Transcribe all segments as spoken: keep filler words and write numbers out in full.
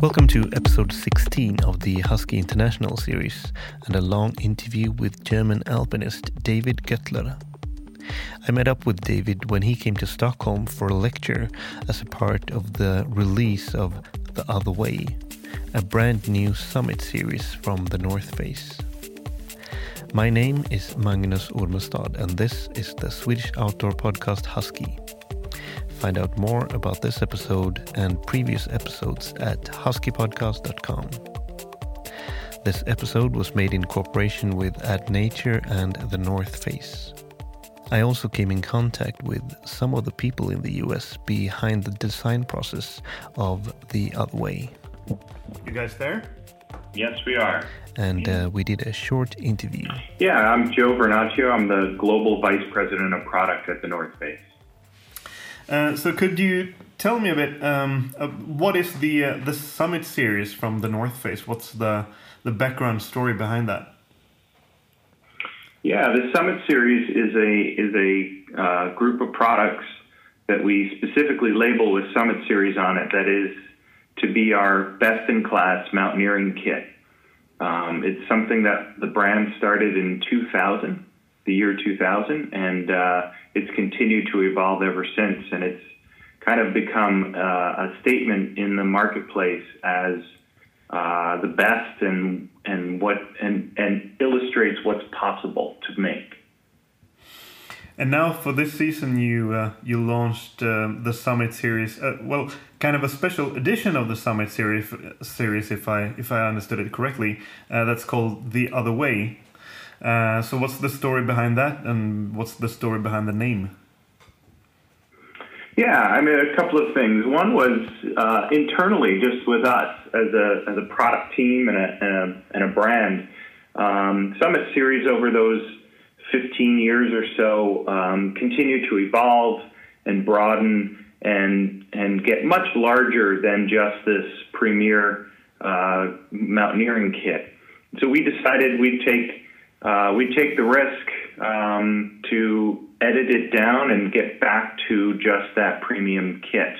Welcome to episode sixteen of the Husky International series and a long interview with German alpinist David Göttler. I met up with David when he came to Stockholm for a lecture as a part of the release of The Other Way, a brand new Summit series from The North Face. My name is Magnus Urmastad and this is the Swedish outdoor podcast Husky. Find out more about this episode and previous episodes at husky podcast dot com. This episode was made in cooperation with Ad Nature and The North Face. I also came in contact with some of the people in the U S behind the design process of The Other Way. You guys there? Yes, we are. And uh, we did a short interview. Yeah, I'm Joe Vernachio. I'm the Global Vice President of Product at The North Face. Uh, so could you tell me a bit, um, uh, what is the uh, the Summit series from The North Face? What's the, the background story behind that? Yeah, the Summit series is a is a uh, group of products that we specifically label with Summit series on it. That is to be our best-in-class mountaineering kit. Um, it's something that the brand started in two thousand. The year two thousand, and uh, it's continued to evolve ever since, and it's kind of become uh, a statement in the marketplace as uh, the best and and what and and illustrates what's possible to make. And now for this season, you uh, you launched uh, the Summit series, uh, well, kind of a special edition of the Summit series, series if I if I understood it correctly. Uh, that's called The Other Way. Uh, so what's the story behind that, and what's the story behind the name? Yeah, I mean, a couple of things. One was uh, internally, just with us as a as a product team and a and a, and a brand. Um, Summit series over those fifteen years or so um, continued to evolve and broaden and and get much larger than just this premier uh, mountaineering kit. So we decided we'd take. Uh, we take the risk um, to edit it down and get back to just that premium kit.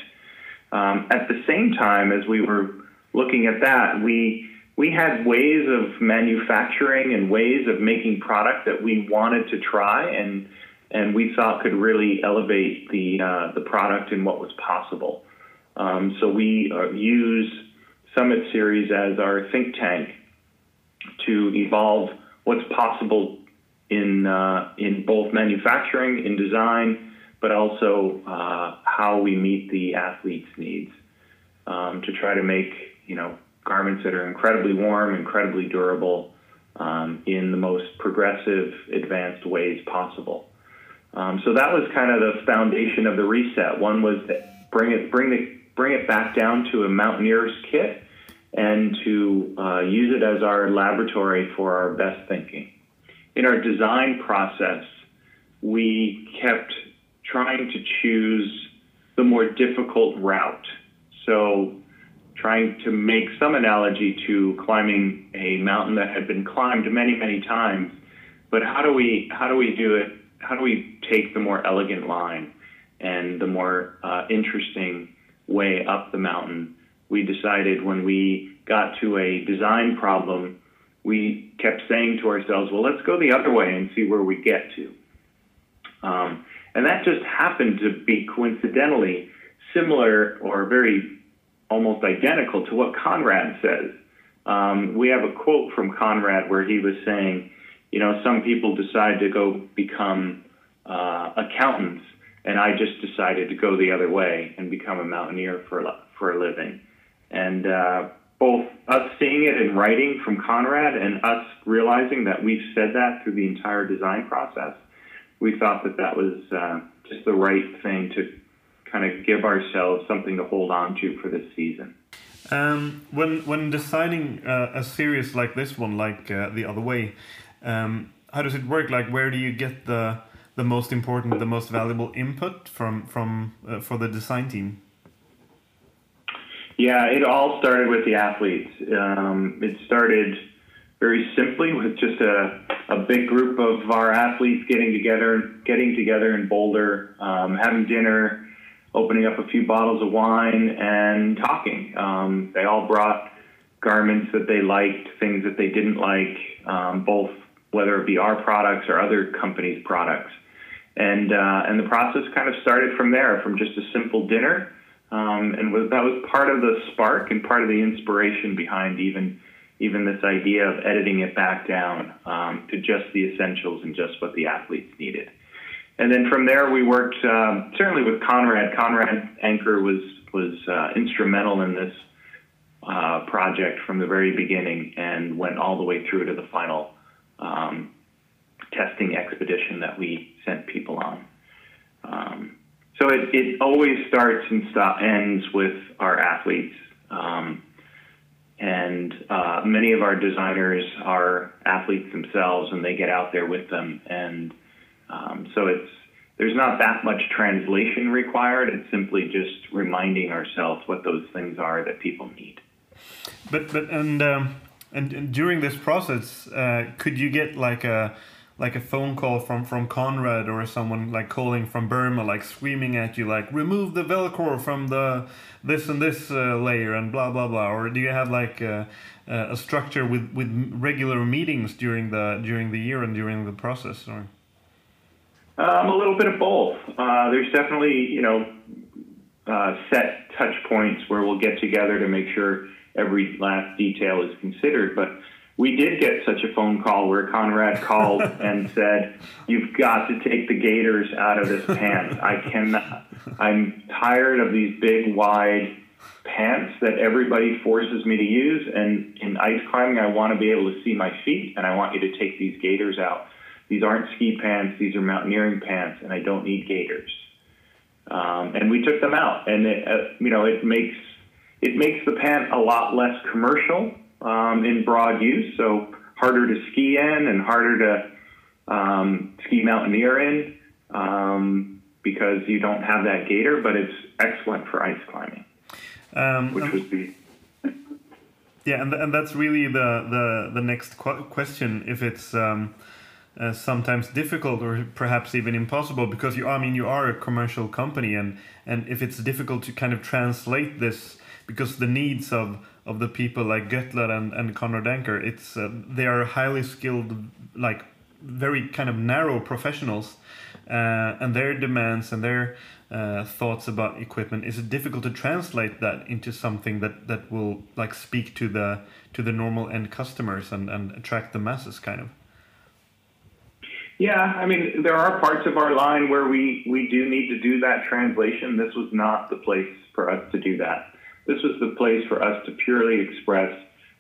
Um, at the same time, as we were looking at that, we we had ways of manufacturing and ways of making product that we wanted to try and and we thought could really elevate the uh, the product and what was possible. Um, so we uh, use Summit Series as our think tank to evolve what's possible in uh, in both manufacturing, in design, but also uh, how we meet the athlete's needs um, to try to make, you know, garments that are incredibly warm, incredibly durable, um, in the most progressive, advanced ways possible. Um, so that was kind of the foundation of the reset. One was to bring it bring the bring it back down to a mountaineer's kit, and to uh, use it as our laboratory for our best thinking. In our design process, we kept trying to choose the more difficult route. So trying to make some analogy to climbing a mountain that had been climbed many, many times, but how do we how do we do it? How do we take the more elegant line and the more uh, interesting way up the mountain? We decided when we got to a design problem, we kept saying to ourselves, well, let's go the other way and see where we get to. Um, and that just happened to be coincidentally similar or very almost identical to what Conrad says. Um, we have a quote from Conrad where he was saying, you know, some people decide to go become uh, accountants, and I just decided to go the other way and become a mountaineer for for a living. And uh, both us seeing it in writing from Conrad and us realizing that we've said that through the entire design process, we thought that that was uh, just the right thing to kind of give ourselves something to hold on to for this season. Um, when when designing uh, a series like this one, like uh, The Other Way, um, how does it work? Like, where do you get the the most important, the most valuable input from from uh, for the design team? Yeah, it all started with the athletes. Um, it started very simply with just a, a big group of our athletes getting together, getting together in Boulder, um, having dinner, opening up a few bottles of wine and talking. Um, they all brought garments that they liked, things that they didn't like, um, both whether it be our products or other companies' products. And uh, and the process kind of started from there, from just a simple dinner. Um, and was, that was part of the spark and part of the inspiration behind even even this idea of editing it back down um, to just the essentials and just what the athletes needed. And then from there, we worked um, certainly with Conrad. Conrad Anker was was uh, instrumental in this uh, project from the very beginning and went all the way through to the final um, testing expedition that we sent people on. Um, So it, it always starts and stop, ends with our athletes. Um, and uh, many of our designers are athletes themselves, and they get out there with them. And um, so it's there's not that much translation required. It's simply just reminding ourselves what those things are that people need. But but and um, and, and during this process, uh, could you get like a like a phone call from, from Conrad or someone like calling from Burma, like screaming at you, like remove the Velcro from the this and this uh, layer and blah, blah, blah? Or do you have like a, a structure with, with regular meetings during the during the year and during the process? Or? Um, a little bit of both. Uh, there's definitely, you know, uh, set touch points where we'll get together to make sure every last detail is considered, but we did get such a phone call where Conrad called and said, "You've got to take the gaiters out of this pant. I cannot. I'm tired of these big, wide pants that everybody forces me to use. And in ice climbing, I want to be able to see my feet, and I want you to take these gaiters out. These aren't ski pants. These are mountaineering pants, and I don't need gaiters." Um, and we took them out, and it, uh, you know, it makes it makes the pant a lot less commercial. Um, in broad use, so harder to ski in and harder to um, ski mountaineer in um, because you don't have that gaiter, but it's excellent for ice climbing, um, which um, was the... Yeah, and and that's really the, the, the next qu- question, if it's um, uh, sometimes difficult or perhaps even impossible, because you, I mean, you are a commercial company, and, and if it's difficult to kind of translate this, because the needs of of the people like Göttler and, and Conrad Anker, it's uh, they are highly skilled, like very kind of narrow professionals, uh, and their demands and their uh, thoughts about equipment, is it difficult to translate that into something that, that will like speak to the to the normal end customers and, and attract the masses, kind of? Yeah, I mean, there are parts of our line where we, we do need to do that translation. This was not the place for us to do that. This was the place for us to purely express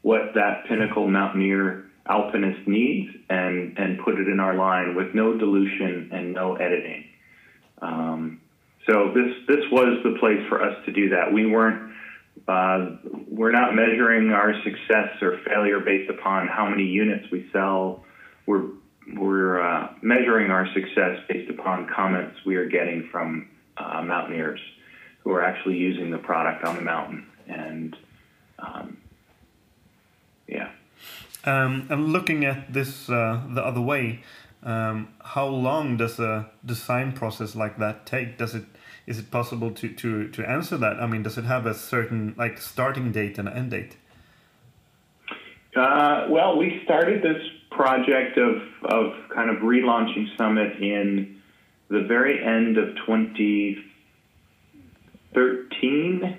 what that pinnacle mountaineer alpinist needs and, and put it in our line with no dilution and no editing. Um, so this this was the place for us to do that. We weren't uh, we're not measuring our success or failure based upon how many units we sell. We're we're uh, measuring our success based upon comments we are getting from uh, mountaineers who are actually using the product on the mountain. And um, yeah. Um, and looking at this uh, the other way, um, how long does a design process like that take? Does it is it possible to, to, to answer that? I mean, does it have a certain like starting date and end date? Uh, well, we started this project of of kind of relaunching Summit in the very end of twenty thirteen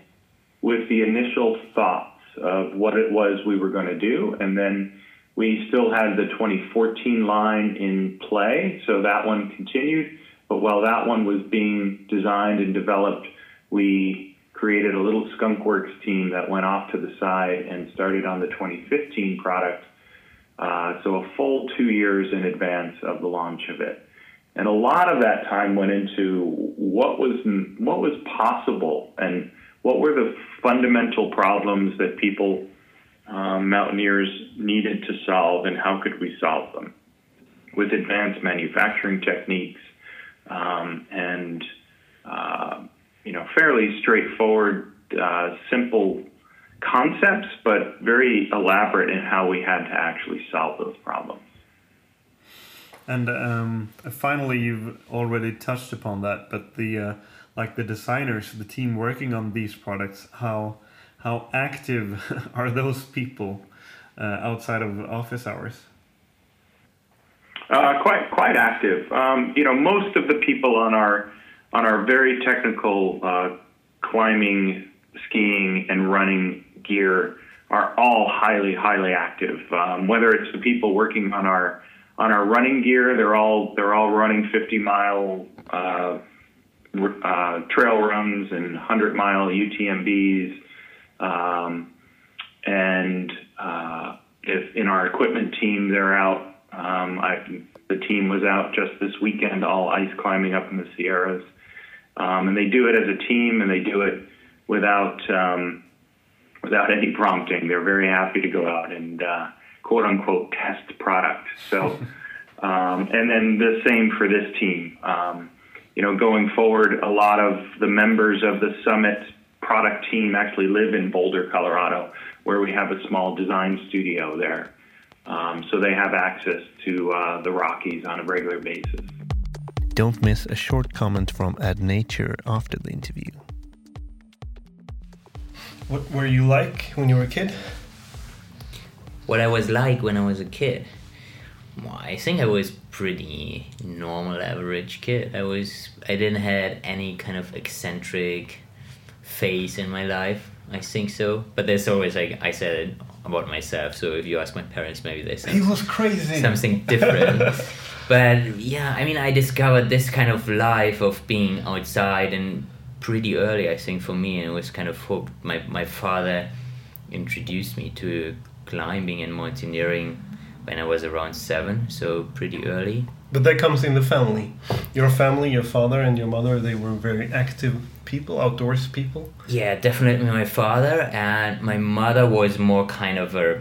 with the initial thoughts of what it was we were going to do. And then we still had the twenty fourteen line in play, so that one continued. But while that one was being designed and developed, we created a little skunkworks team that went off to the side and started on the twenty fifteen product, uh, so a full two years in advance of the launch of it. And a lot of that time went into what was what was possible and what were the fundamental problems that people, uh, mountaineers, needed to solve, and how could we solve them with advanced manufacturing techniques um, and uh, you know fairly straightforward, uh, simple concepts, but very elaborate in how we had to actually solve those problems. And um, finally, you've already touched upon that, but the uh, like the designers, the team working on these products, how how active are those people uh, outside of office hours? Uh, quite quite active. Um, you know, most of the people on our on our very technical uh, climbing, skiing, and running gear are all highly highly active. Um, whether it's the people working on our On our running gear, they're all they're all running fifty mile uh, uh, trail runs and one hundred mile U T M Bs. Um, and uh, if in our equipment team, they're out. Um, I, the team was out just this weekend, all ice climbing up in the Sierras. Um, and they do it as a team, and they do it without um, without any prompting. They're very happy to go out and Uh, quote unquote test product. So, um, and then the same for this team. Um, you know, going forward, a lot of the members of the Summit product team actually live in Boulder, Colorado, where we have a small design studio there. Um, so they have access to uh, the Rockies on a regular basis. Don't miss a short comment from Ad Nature after the interview. What were you like when you were a kid? What I was like when I was a kid, well, I think I was pretty normal, average kid. I was, I didn't have any kind of eccentric phase in my life. I think so, but there's always like I said it about myself. So if you ask my parents, maybe they say he was crazy, something different. But yeah, I mean, I discovered this kind of life of being outside and pretty early, I think, for me, and it was kind of hooked. My my father introduced me to climbing and mountaineering when I was around seven, so pretty early. But that comes in the family. Your family, your father and your mother, they were very active people, outdoors people? Yeah, definitely my father, and my mother was more kind of a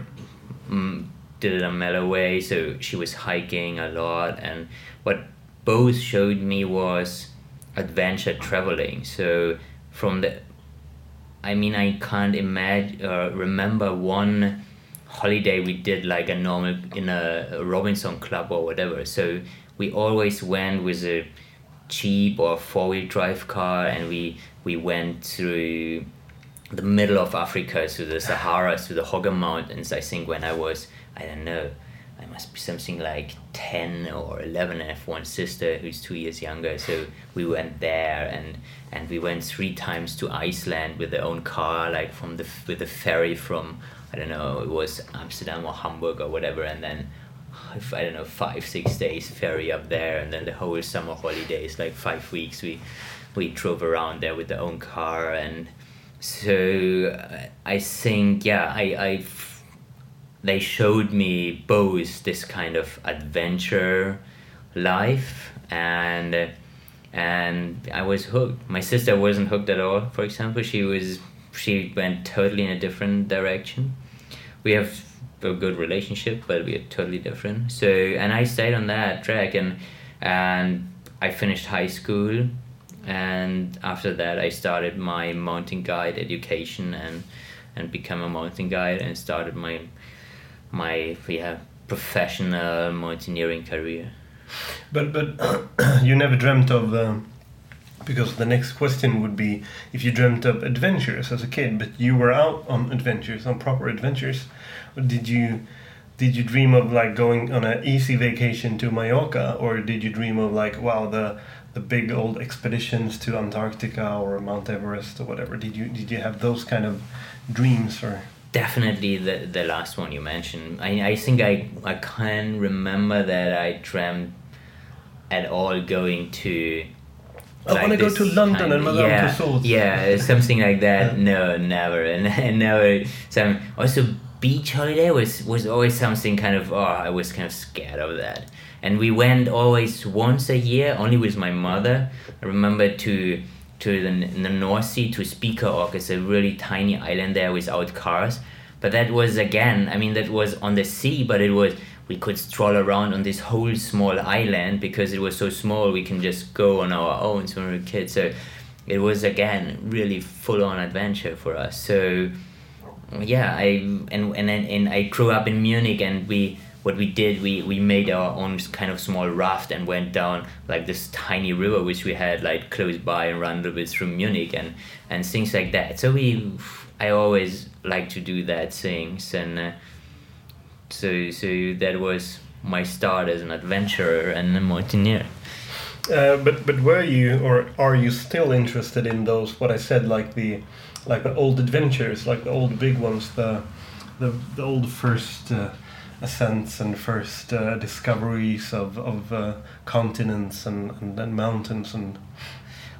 mm, did it a mellow way, so she was hiking a lot, and what both showed me was adventure traveling. So from the, I mean, I can't imagine, uh, remember one holiday we did like a normal in a Robinson club or whatever, so we always went with a cheap or four-wheel drive car, and we we went through the middle of Africa, through the Sahara, through the Hoggar Mountains. I think when I was, I don't know, I must be something like ten or eleven, and I have one sister who's two years younger, so we went there, and and we went three times to Iceland with their own car, like from the with the ferry from, I don't know, it was Amsterdam or Hamburg or whatever, and then, I don't know, five, six days ferry up there, and then the whole summer holidays, like five weeks, we we drove around there with our own car. And so I think, yeah, I, I they showed me both this kind of adventure life, and and I was hooked. My sister wasn't hooked at all, for example. She was... She went totally in a different direction. We have a good relationship, but we are totally different. So, and I stayed on that track, and and I finished high school, and after that I started my mountain guide education and and became a mountain guide and started my my yeah professional mountaineering career. But but you never dreamt of um... because the next question would be if you dreamt of adventures as a kid, but you were out on adventures, on proper adventures. Or did you did you dream of like going on an easy vacation to Mallorca, or did you dream of like wow the the big old expeditions to Antarctica or Mount Everest or whatever? Did you did you have those kind of dreams? Or definitely the the last one you mentioned. I I think I I can't remember that I dreamt at all going to. I like want to go to London and Madame yeah, Tussauds. Yeah, something like that. Yeah. No, never, and, and never. So also, beach holiday was, was always something kind of. Oh, I was kind of scared of that. And we went always once a year, only with my mother. I remember to to the, the North Sea to Spiekeroog. It's a really tiny island there without cars. But that was again. I mean, that was on the sea, but it was. We could stroll around on this whole small island because it was so small. We can just go on our own when we were kids. So it was again really full-on adventure for us. So yeah, I and and and I grew up in Munich, and we what we did we we made our own kind of small raft and went down like this tiny river which we had like close by and ran a little bit through Munich and and things like that. So we I always like to do that things and. Uh, So, so that was my start as an adventurer and a mountaineer. Uh, but, but were you, or are you still interested in those? What I said, like the, like the old adventures, like the old big ones, the, the, the old first uh, ascents and first uh, discoveries of of uh, continents and, and, and mountains and.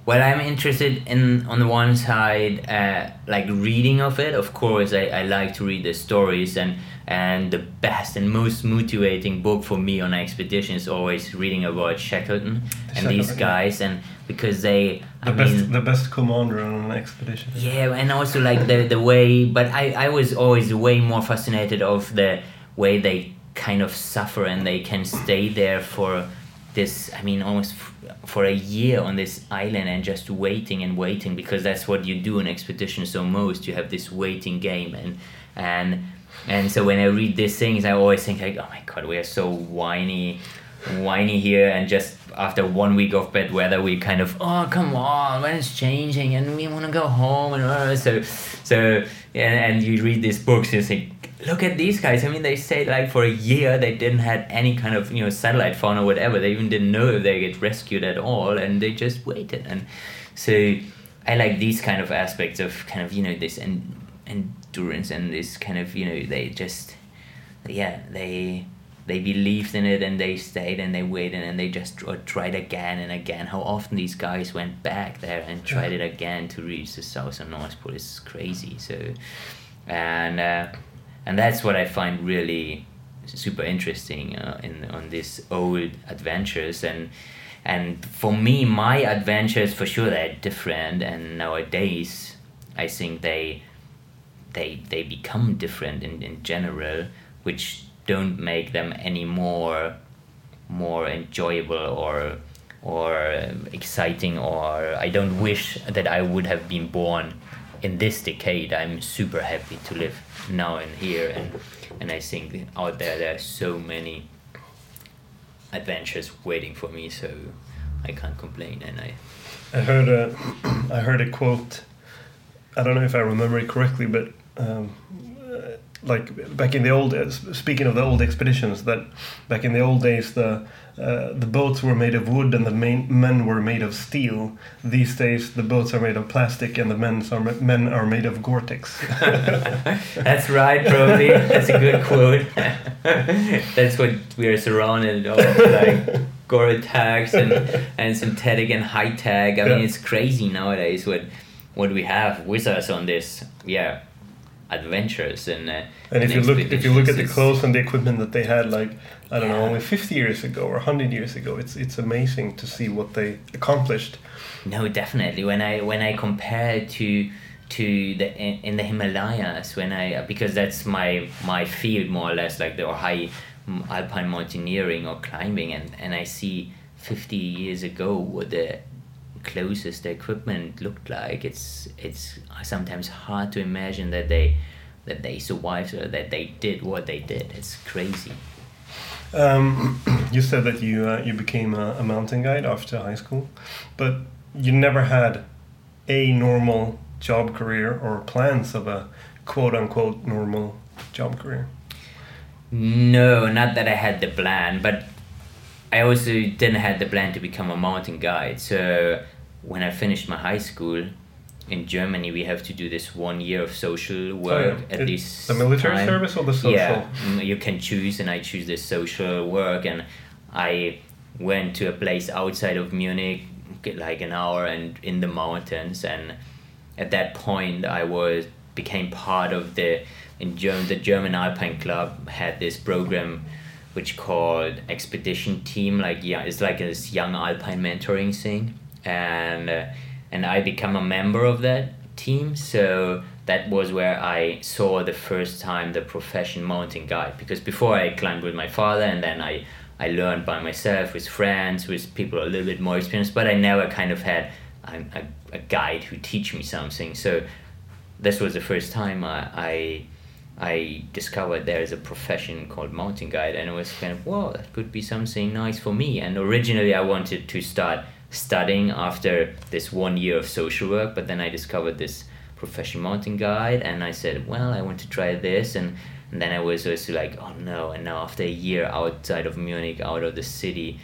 Well, I'm interested in, on the one side, uh, like reading of it. Of course, I, I like to read the stories, and and the best and most motivating book for me on expedition is always reading about Shackleton the and these guys, and because they, the I best, mean, the best commander on an expedition. Yeah, and also like the the way. But I, I was always way more fascinated of the way they kind of suffer and they can stay there for. This, I mean, almost f- for a year on this island and just waiting and waiting, because that's what you do in expedition. So most you have this waiting game, and and and so when I read these things, I always think like, oh my god, we are so whiny, whiny here, and just after one week of bad weather, we kind of oh come on, weather's changing, and we want to go home, and uh, so so and and you read these books, you think. Look at these guys. I mean, they stayed like for a year. They didn't have any kind of, you know, satellite phone or whatever. They even didn't know if they get rescued at all, and they just waited. And so I like these kind of aspects of kind of, you know, this en- endurance and this kind of, you know, they just, yeah, they they believed in it, and they stayed and they waited, and they just tried again and again. How often these guys went back there and tried it again to reach the South and North Pole is crazy. So, and... Uh, And that's what I find really super interesting uh, in on these old adventures. And and for me, my adventures for sure they're different. And nowadays, I think they they they become different in, in general, which don't make them any more more enjoyable or or exciting. Or I don't wish that I would have been born in this decade. I'm super happy to live now and here, and and I think out there there are so many adventures waiting for me, so I can't complain. And I I heard a I heard a quote, I don't know if I remember it correctly, but um, like back in the old speaking of the old expeditions, that back in the old days the uh, the boats were made of wood and the main, men were made of steel. These days the boats are made of plastic and the men's are, men are made of Gore-Tex. That's right, probably. That's a good quote. That's what we are surrounded of, like Gore-Tex and, and synthetic and high-tech. I mean, it's crazy nowadays what what we have with us on this, yeah, adventures and uh, and, and if you look if you look at the clothes and the equipment that they had, like I don't yeah. know, only fifty years ago or one hundred years ago, it's it's amazing to see what they accomplished. No, definitely. When I when I compare it to to the in, in the Himalayas, when I because that's my my field more or less, like the or high alpine mountaineering or climbing, and and I see fifty years ago what the closest the equipment looked like. It's it's sometimes hard to imagine that they that they survived or that they did what they did. It's crazy. Um, you said that you uh, you became a, a mountain guide after high school, but you never had a normal job career or plans of a quote unquote normal job career. No, not that I had the plan, but I also didn't have the plan to become a mountain guide. So when I finished my high school in Germany, we have to do this one year of social work. Oh, yeah. At it, least the military time. Service or the social? Yeah, you can choose, and I choose this social work, and I went to a place outside of Munich, like an hour and in the mountains, and at that point I was became part of the in German the German Alpine Club had this program which called Expedition Team, like yeah, it's like this young alpine mentoring thing, and uh, and I become a member of that team. So that was where I saw the first time the profession mountain guide, because before I climbed with my father, and then I I learned by myself with friends, with people a little bit more experienced, but I never kind of had a, a, a guide who teach me something. So this was the first time I, I I discovered there is a profession called mountain guide, and it was kind of, whoa, that could be something nice for me. And originally I wanted to start studying after this one year of social work, but then I discovered this profession mountain guide, and I said, well, I want to try this. And And then I was also like, oh no, and now after a year outside of Munich, out of the city,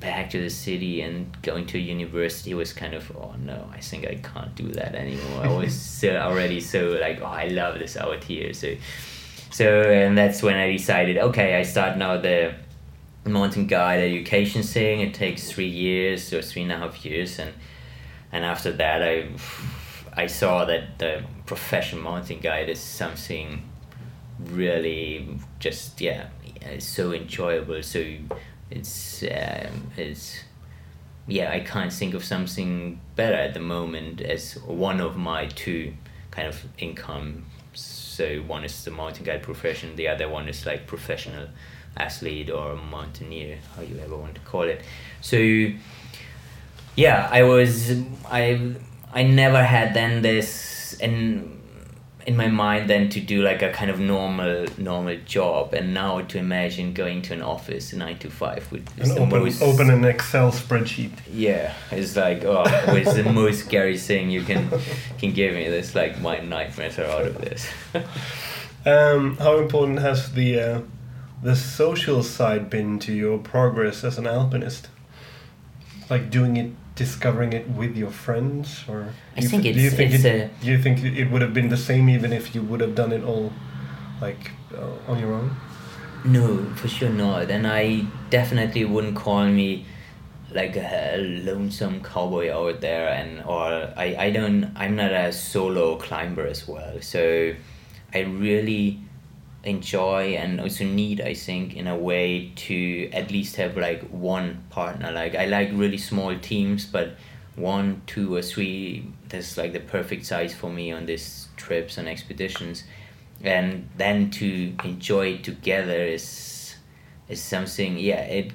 back to the city and going to university was kind of, oh no, I think I can't do that anymore. I was so already so like, oh, I love this out here. So, so and that's when I decided, okay, I start now the mountain guide education thing. It takes three years or three and a half years. And, and after that, I, I saw that the professional mountain guide is something really just yeah so enjoyable, so it's um, it's yeah I can't think of something better at the moment as one of my two kind of income. So one is the mountain guide profession, the other one is like professional athlete or mountaineer, how you ever want to call it. So yeah, I was I I never had then this and in my mind then to do like a kind of normal normal job, and now to imagine going to an office nine to five with an the open, most, open an Excel spreadsheet. Yeah, it's like, oh, it's the most scary thing you can can give me. That's like my nightmares are out of this. um, how important has the uh, the social side been to your progress as an alpinist? Like doing it, discovering it with your friends, or I think it's, do you think it's it, a, do you think it would have been the same even if you would have done it all like uh, on your own? No, for sure not. And I definitely wouldn't call me like a lonesome cowboy out there, and or I, I don't I'm not a solo climber as well. So I really enjoy and also need, I think, in a way to at least have like one partner. Like I like really small teams, but one, two or three, that's like the perfect size for me on these trips and expeditions. And then to enjoy it together is is something, yeah, it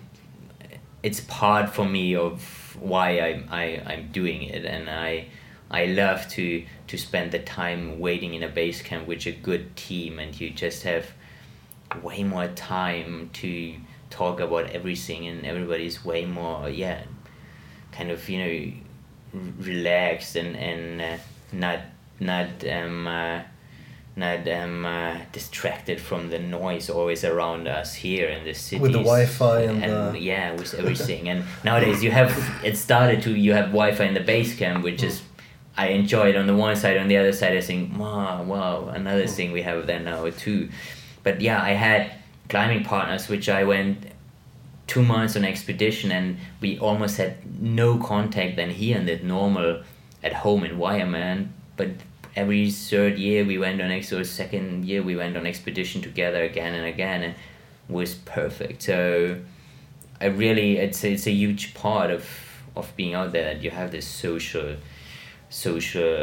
it's part for me of why I'm I, I'm doing it. And I I love to, to spend the time waiting in a base camp with a good team, and you just have way more time to talk about everything, and everybody's way more, yeah, kind of, you know, relaxed and, and uh, not not um uh, not um uh, distracted from the noise always around us here in the cities. With the Wi-Fi and, and the... yeah, with everything. And nowadays you have, it started to, you have Wi-Fi in the base camp, which is, I enjoy it on the one side, on the other side I think, wow, wow, another thing we have there now too. But yeah, I had climbing partners which I went two months on expedition, and we almost had no contact then here in that normal at home environment. But every third year we went on ex- or second year we went on expedition together again and again, and it was perfect. So I really, it's it's a huge part of, of being out there that you have this social social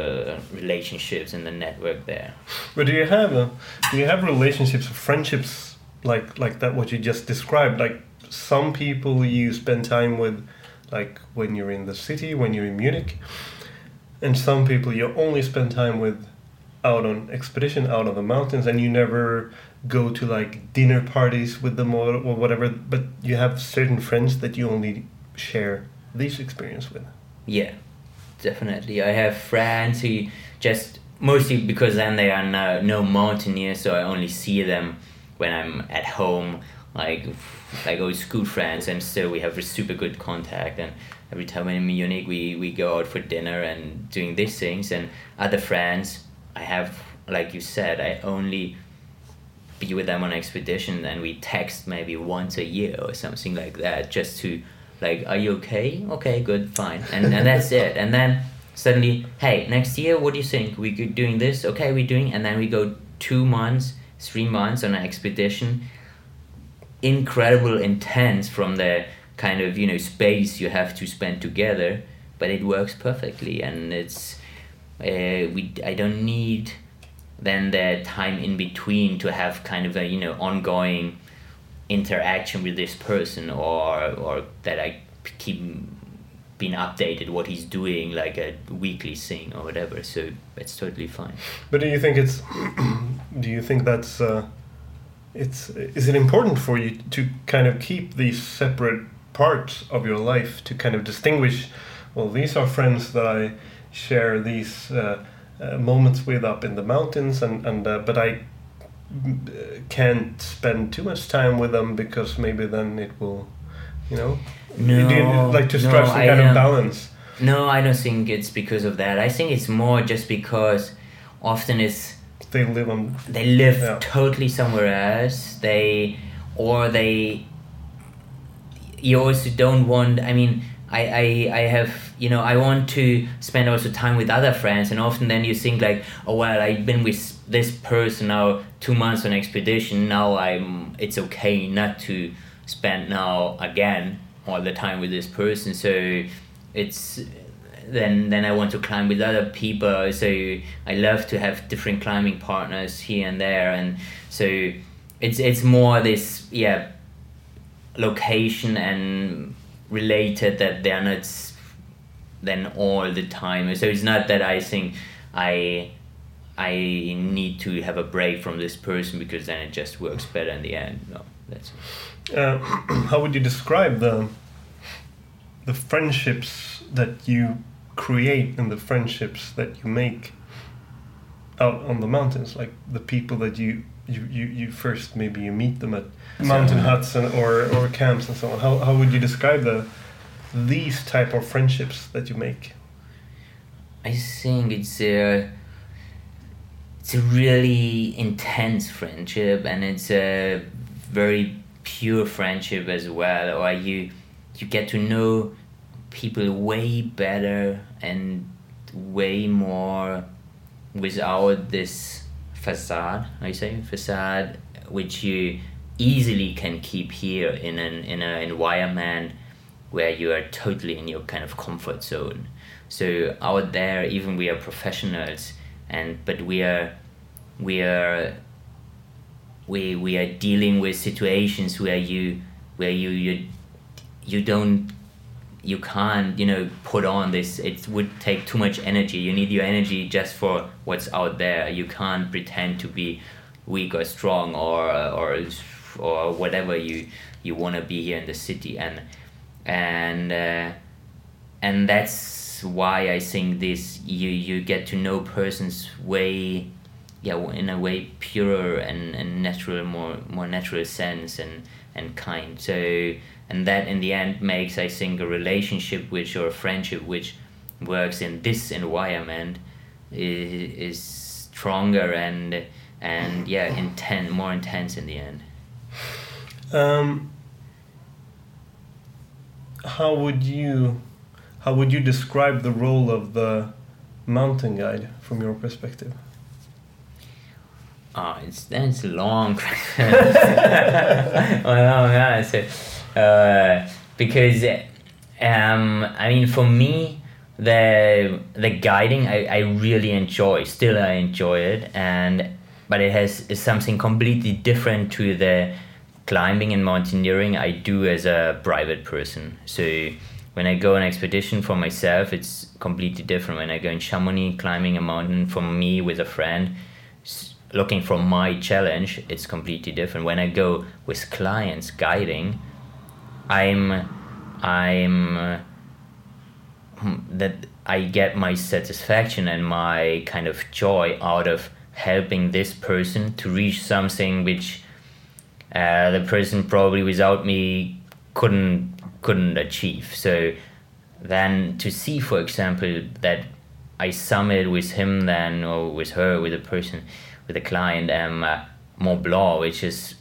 relationships and the network there. But do you have a, do you have relationships or friendships like like that what you just described? Like some people you spend time with like when you're in the city, when you're in Munich, and some people you only spend time with out on expedition, out on the mountains, and you never go to like dinner parties with them or, or whatever, but you have certain friends that you only share this experience with. Yeah. Definitely. I have friends who just, mostly because then they are no, no mountaineers, so I only see them when I'm at home, like I go to school friends, and still we have a super good contact. And every time I'm in Munich, we, we go out for dinner and doing these things. And other friends, I have, like you said, I only be with them on expedition, and we text maybe once a year or something like that, just to like, are you okay? Okay, good, fine. And and that's it. And then suddenly, hey, next year, what do you think? We're doing this? Okay, we're doing, and then we go two months, three months on an expedition. Incredible, intense from the kind of, you know, space you have to spend together, but it works perfectly. And it's, uh, we I don't need then the time in between to have kind of a, you know, ongoing interaction with this person, or or that I keep being updated what he's doing, like a weekly thing or whatever. So it's totally fine. But do you think it's do you think that's uh, it's is it important for you to kind of keep these separate parts of your life, to kind of distinguish, well, these are friends that I share these uh, uh, moments with up in the mountains, and and uh, but I can't spend too much time with them, because maybe then it will, you know, no, do you like to stress no, the kind of balance? No, I don't think it's because of that. I think it's more just because often it's they live on they live yeah. totally somewhere else. They or they you also don't want. I mean, I, I, I have, you know, I want to spend also time with other friends, and often then you think like, oh, well, I've been with this person now two months on expedition, now I'm, it's okay not to spend now again all the time with this person, so it's, then then I want to climb with other people, so I love to have different climbing partners here and there, and so it's it's more this, yeah, location and related that they're not then all the time. So it's not that I think I I need to have a break from this person, because then it just works better in the end. No, that's it. Uh, how would you describe the the friendships that you create and the friendships that you make out on the mountains, like the people that you You, you, you first maybe you meet them at mountain huts and or, or camps and so on. How how would you describe the these type of friendships that you make? I think it's a it's a really intense friendship, and it's a very pure friendship as well. Or you you get to know people way better and way more without this facade, I say facade, which you easily can keep here in an in an environment where you are totally in your kind of comfort zone. So out there, even we are professionals, and but we are we are we we are dealing with situations where you where you you you don't you can't you know put on this, it would take too much energy. You need your energy just for what's out there. You can't pretend to be weak or strong or or or whatever you you want to be here in the city, and and uh, and that's why I think this you you get to know persons way yeah in a way purer and, and natural more more natural sense and and kind. So and that in the end makes, I think, a relationship which or a friendship which works in this environment is, is stronger and and yeah intent more intense in the end. Um, how would you how would you describe the role of the mountain guide from your perspective? Oh, it's that's a long question. Well, yeah, so. Uh, because um, I mean, for me, the the guiding I, I really enjoy. Still, I enjoy it, and but it has is something completely different to the climbing and mountaineering I do as a private person. So when I go on expedition for myself, it's completely different. When I go in Chamonix climbing a mountain for me with a friend, looking for my challenge, it's completely different. When I go with clients guiding, I'm, I'm, uh, that I get my satisfaction and my kind of joy out of helping this person to reach something which uh, the person probably without me couldn't couldn't achieve. So then to see, for example, that I summited with him then, or with her, with a person, with a client, um, uh, Mont Blanc, which is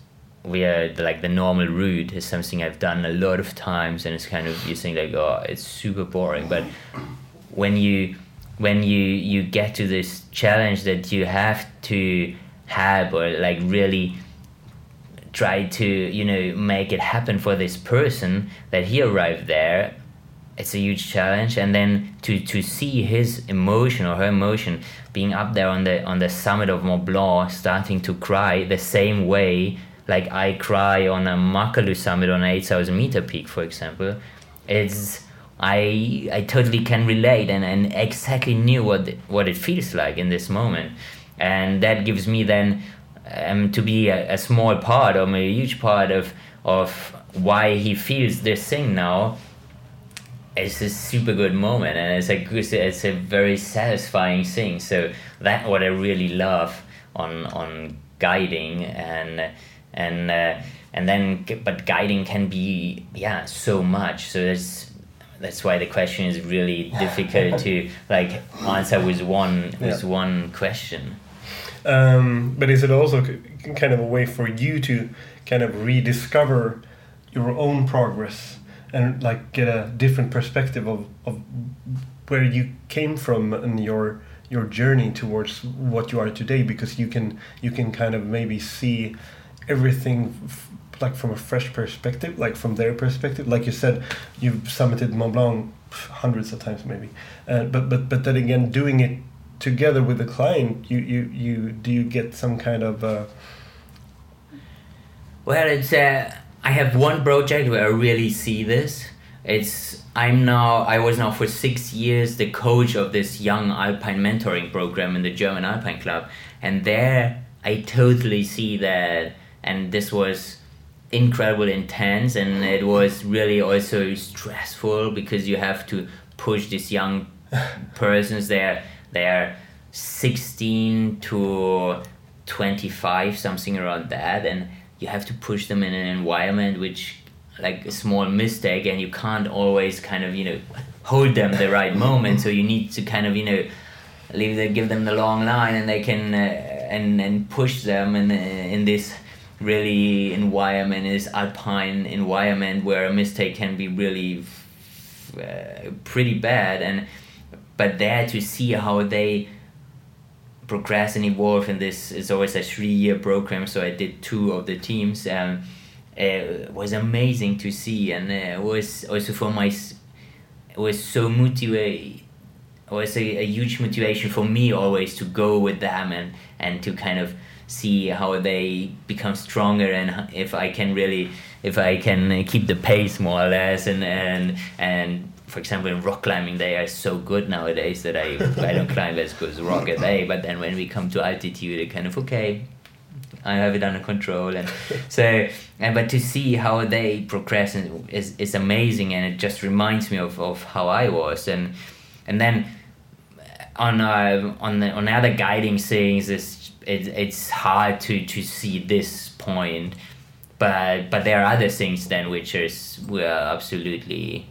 we are like the normal route is something I've done a lot of times, and it's kind of, you think like, oh, it's super boring. But when you when you you get to this challenge that you have to have, or like really try to, you know, make it happen for this person that he arrived there, it's a huge challenge. And then to to see his emotion or her emotion being up there on the on the summit of Mont Blanc, starting to cry the same way like I cry on a Makalu summit on an eight thousand meter peak, for example, it's I I totally can relate and, and exactly knew what what it feels like in this moment. And that gives me then um, to be a, a small part or maybe a huge part of of why he feels this thing now. It's a super good moment, and it's a good, it's a very satisfying thing. So that what I really love on on guiding and and uh, and then but guiding can be yeah so much. So that's that's why the question is really difficult to like answer with one yeah. with one question. Um, but is it also kind of a way for you to kind of rediscover your own progress? And like get a different perspective of, of where you came from and your your journey towards what you are today, because you can you can kind of maybe see everything f- like from a fresh perspective, like from their perspective. Like you said, you've summited Mont Blanc hundreds of times maybe, uh, but but but then again, doing it together with the client, you you, you do you get some kind of uh... well, it's uh. I have one project where I really see this. It's I'm now I was now for six years the coach of this young alpine mentoring program in the German Alpine Club, and there I totally see that. And this was incredible, intense, and it was really also stressful because you have to push these young persons. They're they're sixteen to twenty-five, something around that, and you have to push them in an environment which, like a small mistake, and you can't always kind of, you know, hold them the right moment. So you need to kind of, you know, leave them, give them the long line, and they can uh, and and push them in in this really environment, this alpine environment where a mistake can be really uh, pretty bad. And but there to see how they progress and evolve, and this is always a three-year program, so I did two of the teams. Um, it was amazing to see, and it was also for my, it was so motivate, was a, a huge motivation for me always to go with them and, and to kind of see how they become stronger, and if I can really, if I can keep the pace more or less, and and and. For example, in rock climbing, they are so good nowadays that I I don't climb as good as rock at A. But then when we come to altitude, it kind of okay, I have it under control, and so and but to see how they progress is is amazing, and it just reminds me of, of how I was, and and then on uh, on the, on other guiding things, it's it, it's hard to, to see this point, but but there are other things then which is were absolutely.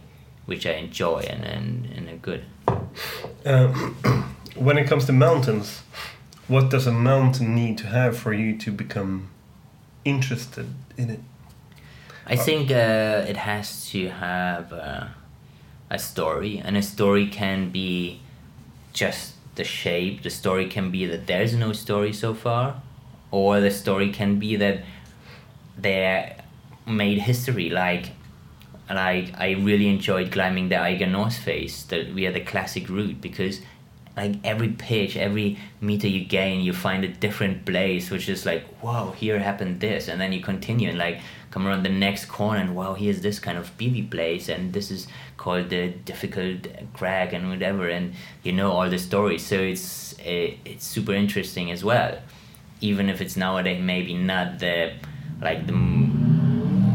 Which I enjoy and and, and are good. Uh, when it comes to mountains, what does a mountain need to have for you to become interested in it? I think uh, it has to have uh, a story, and a story can be just the shape. The story can be that there's no story so far, or the story can be that they made history, like. Like I really enjoyed climbing the Eiger North Face, that we are the classic route, because like every pitch, every meter you gain, you find a different place, which is like, wow, here happened this, and then you continue and like come around the next corner, and wow, here's this kind of B B place, and this is called the difficult crag and whatever, and you know all the stories, so it's uh, it's super interesting as well, even if it's nowadays maybe not the like the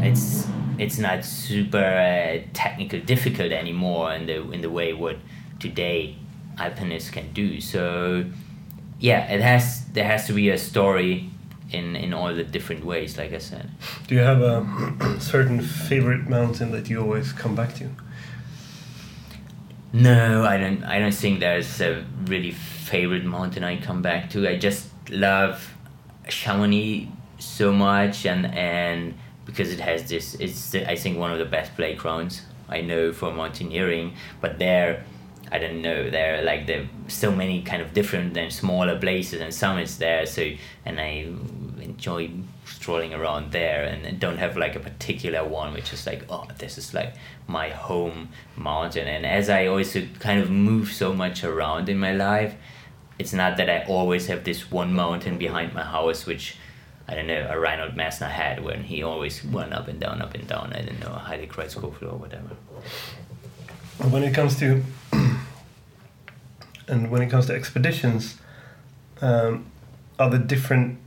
it's. It's not super uh, technical difficult anymore in the in the way what today alpinists can do. So yeah, it has there has to be a story in, in all the different ways, like I said. Do you have a certain favorite mountain that you always come back to? No, I don't. I don't think there's a really favorite mountain I come back to. I just love Chamonix so much, and and because it has this, it's I think one of the best playgrounds I know for mountaineering. But there, I don't know. There are like there are so many kind of different and smaller places and summits there. So and I enjoy strolling around there, and, and don't have like a particular one which is like, oh, this is like my home mountain. And as I also kind of move so much around in my life, it's not that I always have this one mountain behind my house, which I don't know, a Reinhold Messner had when he always went up and down, up and down. I don't know, a Heide Kreuzkofel or whatever. When it comes to and when it comes to expeditions, um, are the different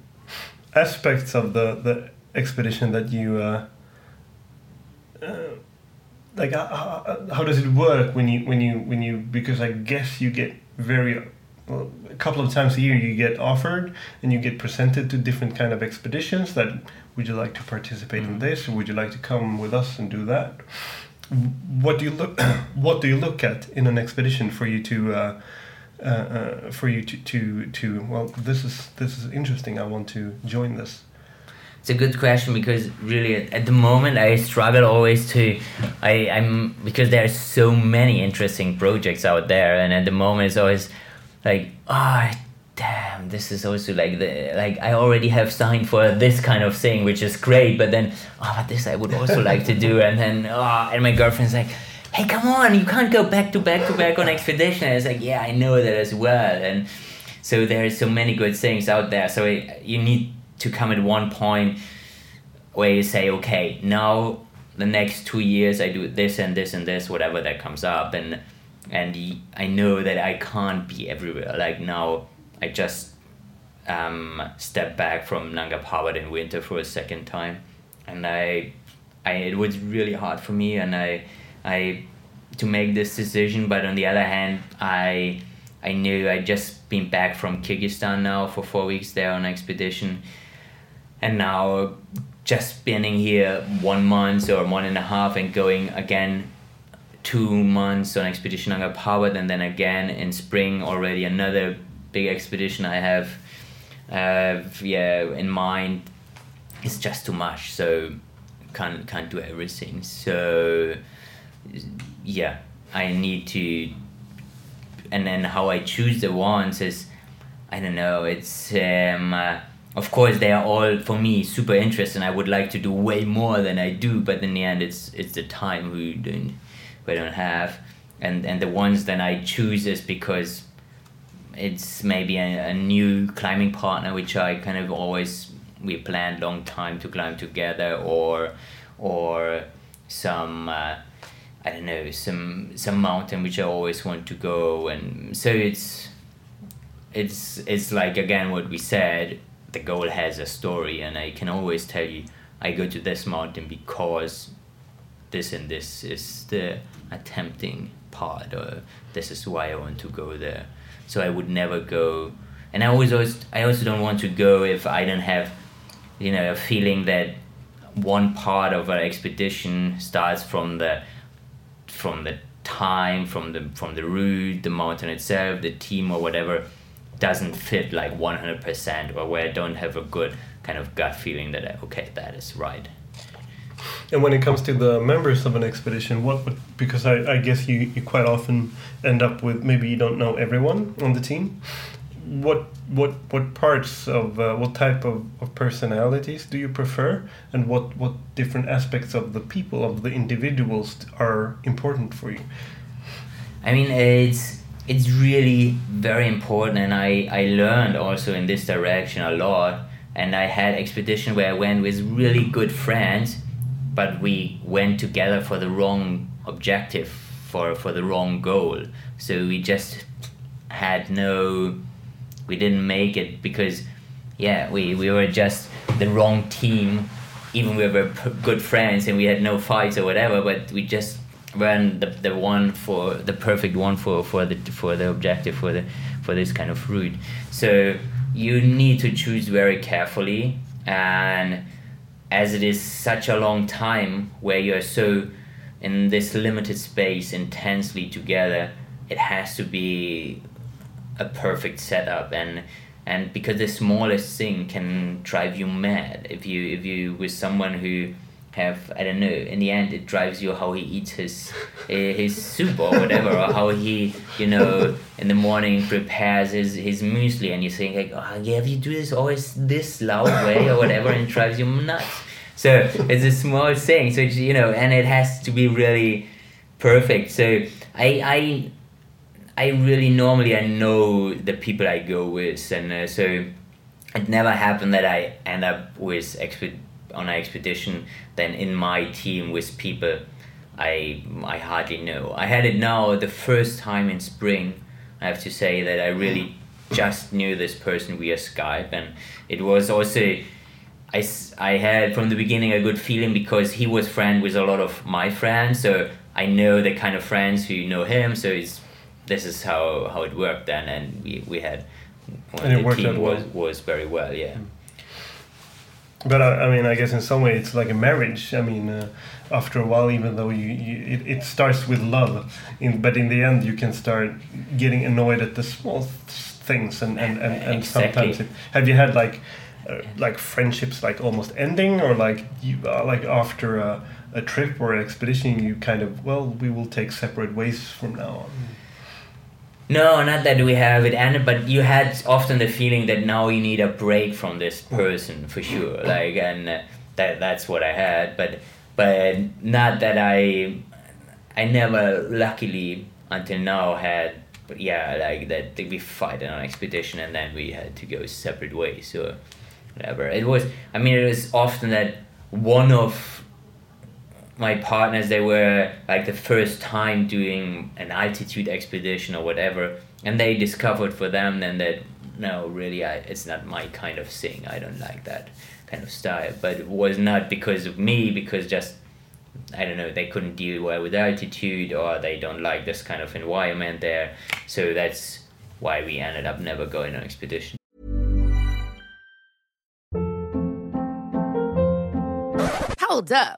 aspects of the, the expedition that you uh, uh, like uh, how, how does it work when you when you when you because I guess you get very well, a couple of times a year you get offered and you get presented to different kind of expeditions that would you like to participate mm-hmm. in this, or would you like to come with us and do that? What do you look what do you look at in an expedition for you to uh, Uh, uh, for you to, to to well, this is this is interesting. I want to join this. It's a good question, because really at, at the moment I struggle always to, I I'm because there are so many interesting projects out there, and at the moment it's always like, ah, oh, damn, this is also like the like I already have signed for this kind of thing, which is great, but then ah, oh, but this I would also like to do, and then ah, oh, and my girlfriend's like, hey, come on, you can't go back to back to back on expedition. And it's like, yeah, I know that as well. And so there are so many good things out there. So it, you need to come at one point where you say, okay, now the next two years I do this and this and this, whatever that comes up. And and I know that I can't be everywhere. Like now I just um, stepped back from Nanga Parbat in winter for a second time. And I, I it was really hard for me, and I... I to make this decision, but on the other hand, I I knew I just been back from Kyrgyzstan now for four weeks there on expedition, and now just spending here one month or one and a half and going again two months on expedition Nanga Parbat, and then again in spring already another big expedition I have uh, yeah in mind. It's just too much, so can't can't do everything. So. Yeah, I need to, and then how I choose the ones is, I don't know, it's, um, uh, of course they are all, for me, super interesting. I would like to do way more than I do, but in the end it's it's the time we don't, we don't have, and, and the ones that I choose is because it's maybe a, a new climbing partner, which I kind of always, we planned long time to climb together, or, or some... Uh, I don't know, some some mountain which I always want to go. And so it's it's it's like, again, what we said, the goal has a story, and I can always tell you I go to this mountain because this and this is the attempting part, or this is why I want to go there. So I would never go, and I always, always I also don't want to go if I don't have, you know, a feeling that one part of our expedition starts from the from the time, from the from the route, the mountain itself, the team or whatever, doesn't fit like one hundred percent, or where I don't have a good kind of gut feeling that, I, okay, that is right. And when it comes to the members of an expedition, what would, because I, I guess you, you quite often end up with, maybe you don't know everyone on the team, what what what parts of, uh, what type of, of personalities do you prefer, and what, what different aspects of the people, of the individuals, are important for you? I mean, it's it's really very important, and I, I learned also in this direction a lot, and I had expedition where I went with really good friends, but we went together for the wrong objective, for, for the wrong goal, so we just had no... We didn't make it because, yeah, we, we were just the wrong team. Even we were good friends and we had no fights or whatever, but we just weren't the, the one for the perfect one for, for the for the objective for the for this kind of route. So you need to choose very carefully, and as it is such a long time where you're so in this limited space intensely together, it has to be a perfect setup, and and because the smallest thing can drive you mad. If you if you with someone who have, I don't know, in the end it drives you how he eats his his soup or whatever, or how he, you know, in the morning prepares his, his muesli, and you think like, oh yeah, if you do this always this loud way or whatever, and it drives you nuts. So it's a small thing, so it's, you know, and it has to be really perfect. So I I I really normally I know the people I go with, and uh, so it never happened that I end up with expert on an expedition then in my team with people I I hardly know. I had it now the first time in spring. I have to say that I really just knew this person via Skype, and it was also I, I had from the beginning a good feeling because he was friend with a lot of my friends, so I know the kind of friends who know him, so it's this is how, how it worked then, and we, we had well, and it the worked team out well. was, was very well, yeah. Mm. But I, I mean, I guess in some way it's like a marriage. I mean, uh, after a while, even though you, you it, it starts with love, in, but in the end you can start getting annoyed at the small things, and, and, and, and exactly. sometimes it, have you had like uh, like friendships like almost ending, or like you uh, like after a, a trip or an expedition you kind of, well, we will take separate ways from now on? No, not that we have it ended, but you had often the feeling that now you need a break from this person for sure. Like, and that that's what I had, but but not that I I never luckily until now had, but yeah, like that we fight on an expedition and then we had to go separate ways or whatever. It was, I mean, it was often that one of my partners, they were like the first time doing an altitude expedition or whatever, and they discovered for them then that no, really, I, it's not my kind of thing. I don't like that kind of style. But it was not because of me, because just, I don't know, they couldn't deal well with altitude, or they don't like this kind of environment there. So that's why we ended up never going on expedition. Hold up.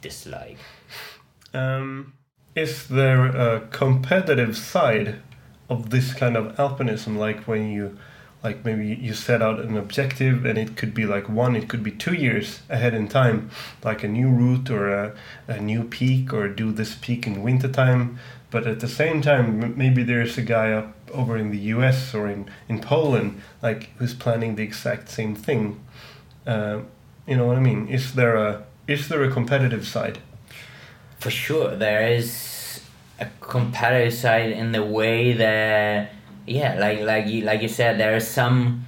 dislike. Um, is there a competitive side of this kind of alpinism, like when you, like maybe you set out an objective and it could be like one, it could be two years ahead in time, like a new route or a, a new peak, or do this peak in wintertime, but at the same time maybe there's a guy up over in the U S or in, in Poland, like who's planning the exact same thing. Uh, you know what I mean? Is there a Is there a competitive side? For sure, there is a competitive side in the way that, yeah, like like you like you said, there are some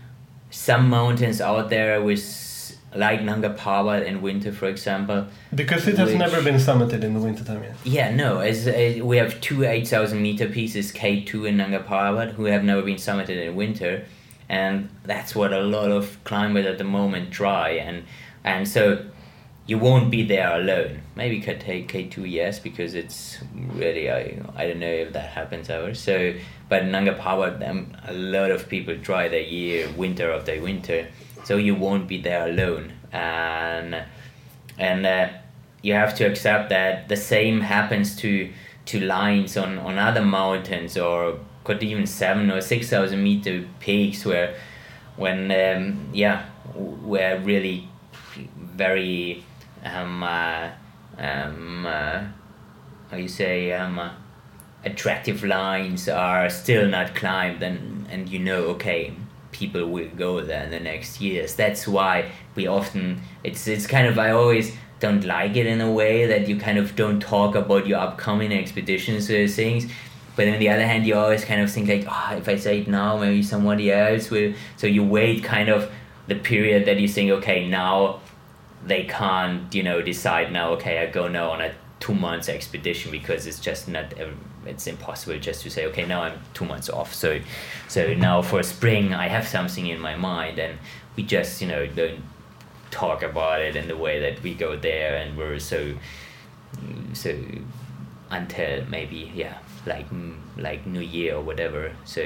some mountains out there with like Nanga Parbat in winter, for example. Because it has which, never been summited in the wintertime yet. Yeah, no. As, as we have two eight thousand meter pieces, K two and Nanga Parbat, who have never been summited in winter. And that's what a lot of climbers at the moment try. And and so you won't be there alone. Maybe you could take K two, yes, because it's really, I I don't know if that happens ever. So, but Nanga Parbat, um, a lot of people try their year, winter after winter. So you won't be there alone, and and uh, you have to accept that the same happens to to lines on, on other mountains, or could even seven or six thousand meter peaks where when um, yeah where really very um uh, um uh, how you say um uh, attractive lines are still not climbed, and and you know okay. people will go there in the next years. That's why we often, it's it's kind of, I always don't like it in a way that you kind of don't talk about your upcoming expeditions or things, but on the other hand, you always kind of think like, oh, if I say it now, maybe somebody else will, so you wait kind of the period that you think, okay, now they can't, you know, decide now, okay, I go now on a two months expedition, because it's just not, it's impossible just to say, okay, now I'm two months off, so so now for spring I have something in my mind, and we just, you know, don't talk about it in the way that we go there, and we're so so until maybe yeah like like New Year or whatever. So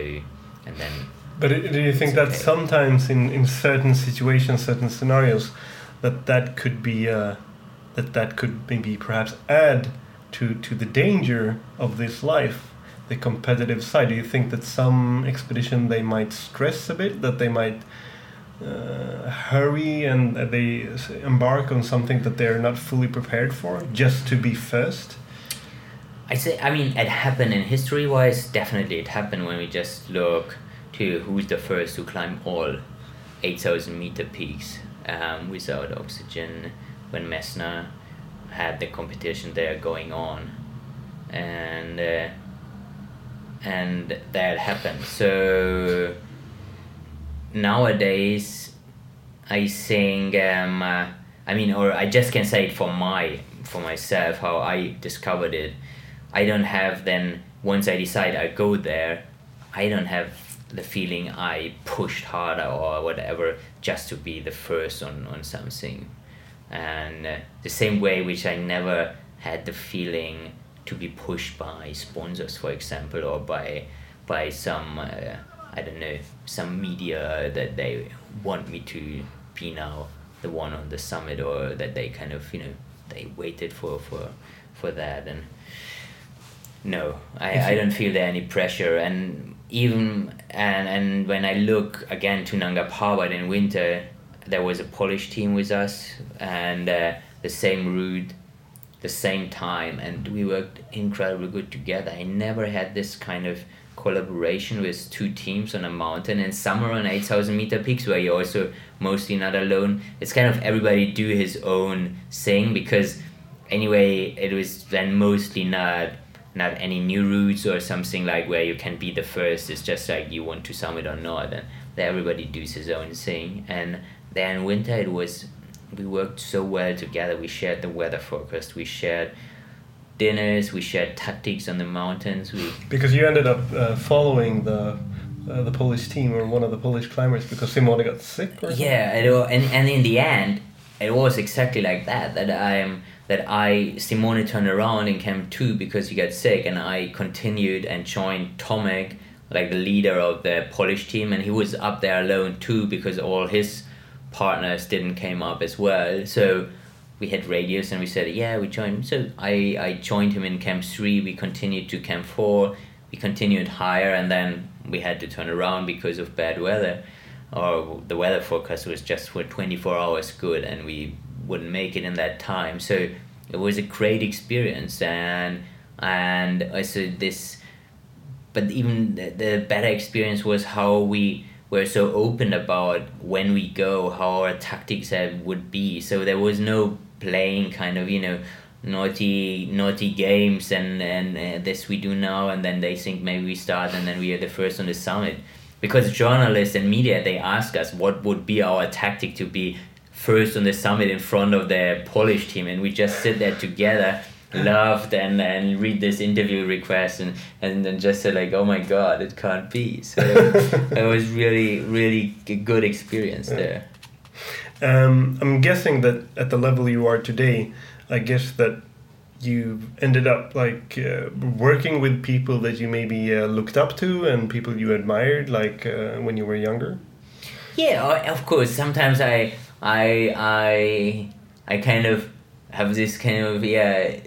and then but do you think that okay. sometimes in in certain situations, certain scenarios, that that could be uh that that could maybe perhaps add to, to the danger of this life, the competitive side? Do you think that some expedition they might stress a bit, that they might uh, hurry and they embark on something that they're not fully prepared for just to be first? I say, I mean, it happened in history-wise, definitely it happened when we just look to who's the first to climb all eight thousand meter peaks um, without oxygen, when Messner had the competition there going on, and uh, and that happened. So nowadays, I think um, uh, I mean, or I just can say it for my for myself how I discovered it. I don't have then once I decide I go there, I don't have the feeling I pushed harder or whatever just to be the first on, on something. And uh, the same way which I never had the feeling to be pushed by sponsors, for example, or by by some uh, I don't know, some media that they want me to be now the one on the summit, or that they kind of, you know, they waited for for, for that. And no, I, I don't feel there any pressure. And even and and when I look again to Nanga Parbat in winter, there was a Polish team with us, and uh, the same route, the same time, and we worked incredibly good together. I never had this kind of collaboration with two teams on a mountain, and somewhere on eight thousand meter peaks where you're also mostly not alone. It's kind of everybody do his own thing, because anyway, it was then mostly not not any new routes or something like where you can be the first. It's just like you want to summit or not, and everybody does his own thing. And then in winter, it was, we worked so well together. We shared the weather forecast, we shared dinners, we shared tactics on the mountains. We because you ended up uh, following the uh, the Polish team, or one of the Polish climbers, because Simone got sick. Or yeah, it, and and in the end, it was exactly like that. That I that I Simone turned around and came too because he got sick, and I continued and joined Tomek, like the leader of the Polish team, and he was up there alone too because all his partners didn't came up as well. So we had radios and we said, yeah, we joined. So I, I joined him in camp three. We continued to camp four. We continued higher, and then we had to turn around because of bad weather, or the weather forecast was just for twenty-four hours good, and we wouldn't make it in that time. So it was a great experience. And and also this, but even the, the better experience was how we were so open about when we go, how our tactics would be. So there was no playing kind of, you know, naughty naughty games and, and uh, this we do now, and then they think maybe we start and then we are the first on the summit. Because journalists and media, they ask us what would be our tactic to be first on the summit in front of the Polish team, and we just sit there together, laughed and, and read this interview request, and, and then just said like, oh my God, it can't be. So it was really, really a good experience there. Um, I'm guessing that at the level you are today, I guess that you ended up like uh, working with people that you maybe uh, looked up to and people you admired, like uh, when you were younger. Yeah, of course. Sometimes I, I, I, I kind of have this kind of yeah,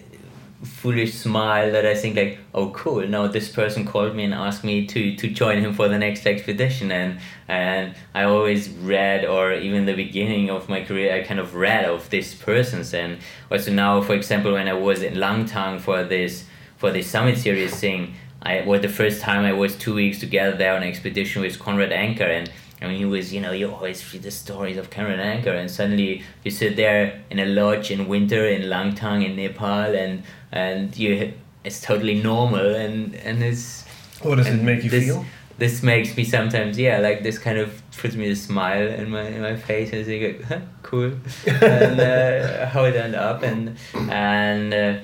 foolish smile that I think like, oh cool, now this person called me and asked me to, to join him for the next expedition, and and I always read, or even the beginning of my career, I kind of read of these persons. And also now, for example, when I was in Langtang for this for this Summit Series thing, I was the first time I was two weeks together there on an expedition with Conrad Anker, and I mean, he was, you know, you always read the stories of Conrad Anker, and suddenly you sit there in a lodge in winter in Langtang in Nepal, and and you it's totally normal, and and it's. What does it make you this, feel? This makes me sometimes, yeah, like this kind of puts me a smile in my in my face, and I think, huh, cool, and uh, how it ended up, and and. Uh,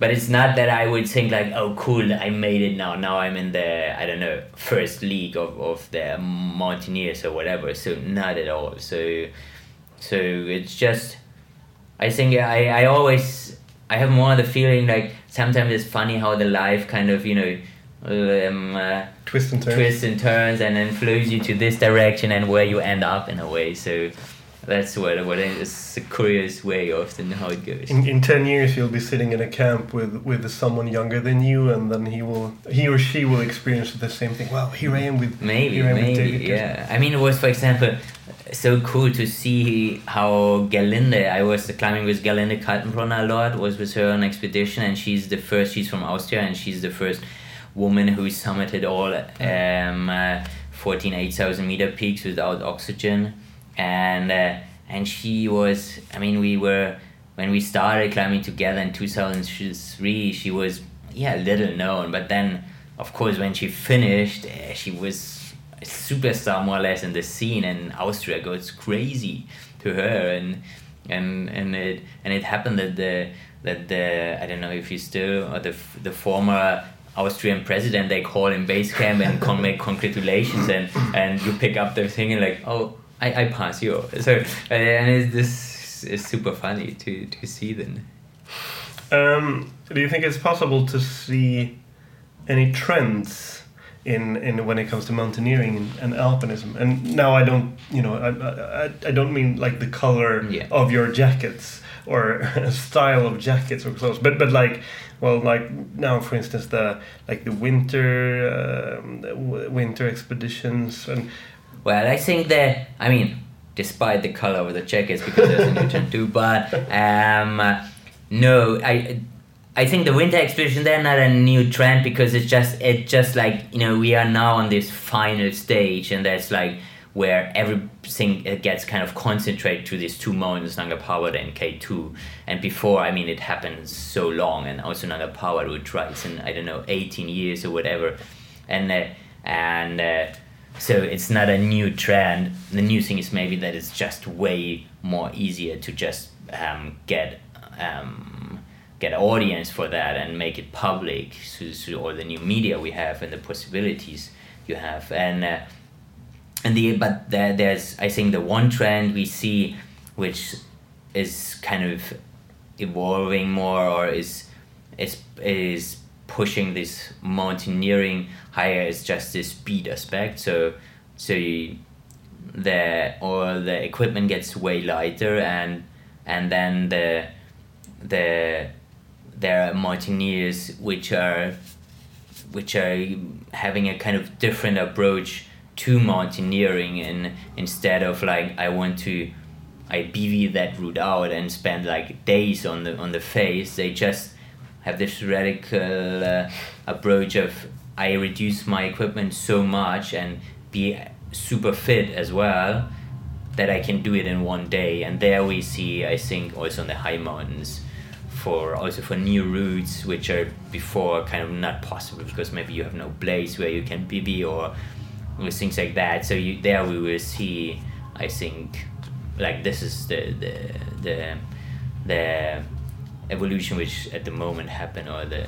But it's not that I would think like, oh, cool, I made it now. Now I'm in the, I don't know, first league of, of the mountaineers or whatever. So not at all. So so it's just, I think I, I always, I have more the feeling like sometimes it's funny how the life kind of, you know, um, uh, twists and turns. twists and turns and then flows you to this direction and where you end up in a way. So that's what what is a curious way often how it goes. In, in ten years, you'll be sitting in a camp with, with someone younger than you, and then he will he or she will experience the same thing. Wow, here I am with maybe here I am maybe with David yeah. I mean, it was, for example, so cool to see how Galinde. I was climbing with Galinde Kaltenbrunner a lot. Was with her on expedition, and she's the first. She's from Austria, and she's the first woman who summited all um, uh, fourteen eight thousand meter peaks without oxygen. And uh, and she was, I mean, we were, when we started climbing together in two thousand three, she was, yeah, little known. But then, of course, when she finished, uh, she was a superstar more or less in the scene, and Austria goes crazy to her. And and and it and it happened that the, that the I don't know if he's still, or the, the former Austrian president, they call in base camp and con- make congratulations, and, and you pick up the thing and like, oh, I, I pass you. So, uh, and it's, this is super funny to, to see then. Um, do you think it's possible to see any trends in, in when it comes to mountaineering and, and alpinism? And now I don't, you know, I I, I don't mean like the color yeah. of your jackets or style of jackets or clothes, but but like, well, like now, for instance, the like the winter uh, w- winter expeditions and. Well, I think that, I mean, despite the color of the jackets, because there's a new trend too, but um, no, I I think the winter expedition, they're not a new trend, because it's just, it's just like, you know, we are now on this final stage, and that's like where everything gets kind of concentrated to these two mountains, Nanga Parbat and K two. And before, I mean, it happened so long, and also Nanga Parbat would rise in, I don't know, eighteen years or whatever. And, uh, and, uh, so it's not a new trend. The new thing is maybe that it's just way more easier to just um, get um, get an audience for that and make it public through, through all the new media we have and the possibilities you have. And uh, and the but there, there's I think the one trend we see which is kind of evolving more or is is is. pushing this mountaineering higher is just the speed aspect. So, so you, the all the equipment gets way lighter, and and then the the there are mountaineers which are which are having a kind of different approach to mountaineering, and instead of like I want to I B V that route out and spend like days on the on the face, they just have this radical uh, approach of I reduce my equipment so much and be super fit as well that I can do it in one day. And there we see, I think, also on the high mountains, for also for new routes which are before kind of not possible because maybe you have no place where you can B B or things like that. So you, there we will see, I think, like this is the the the the evolution which at the moment happen, or the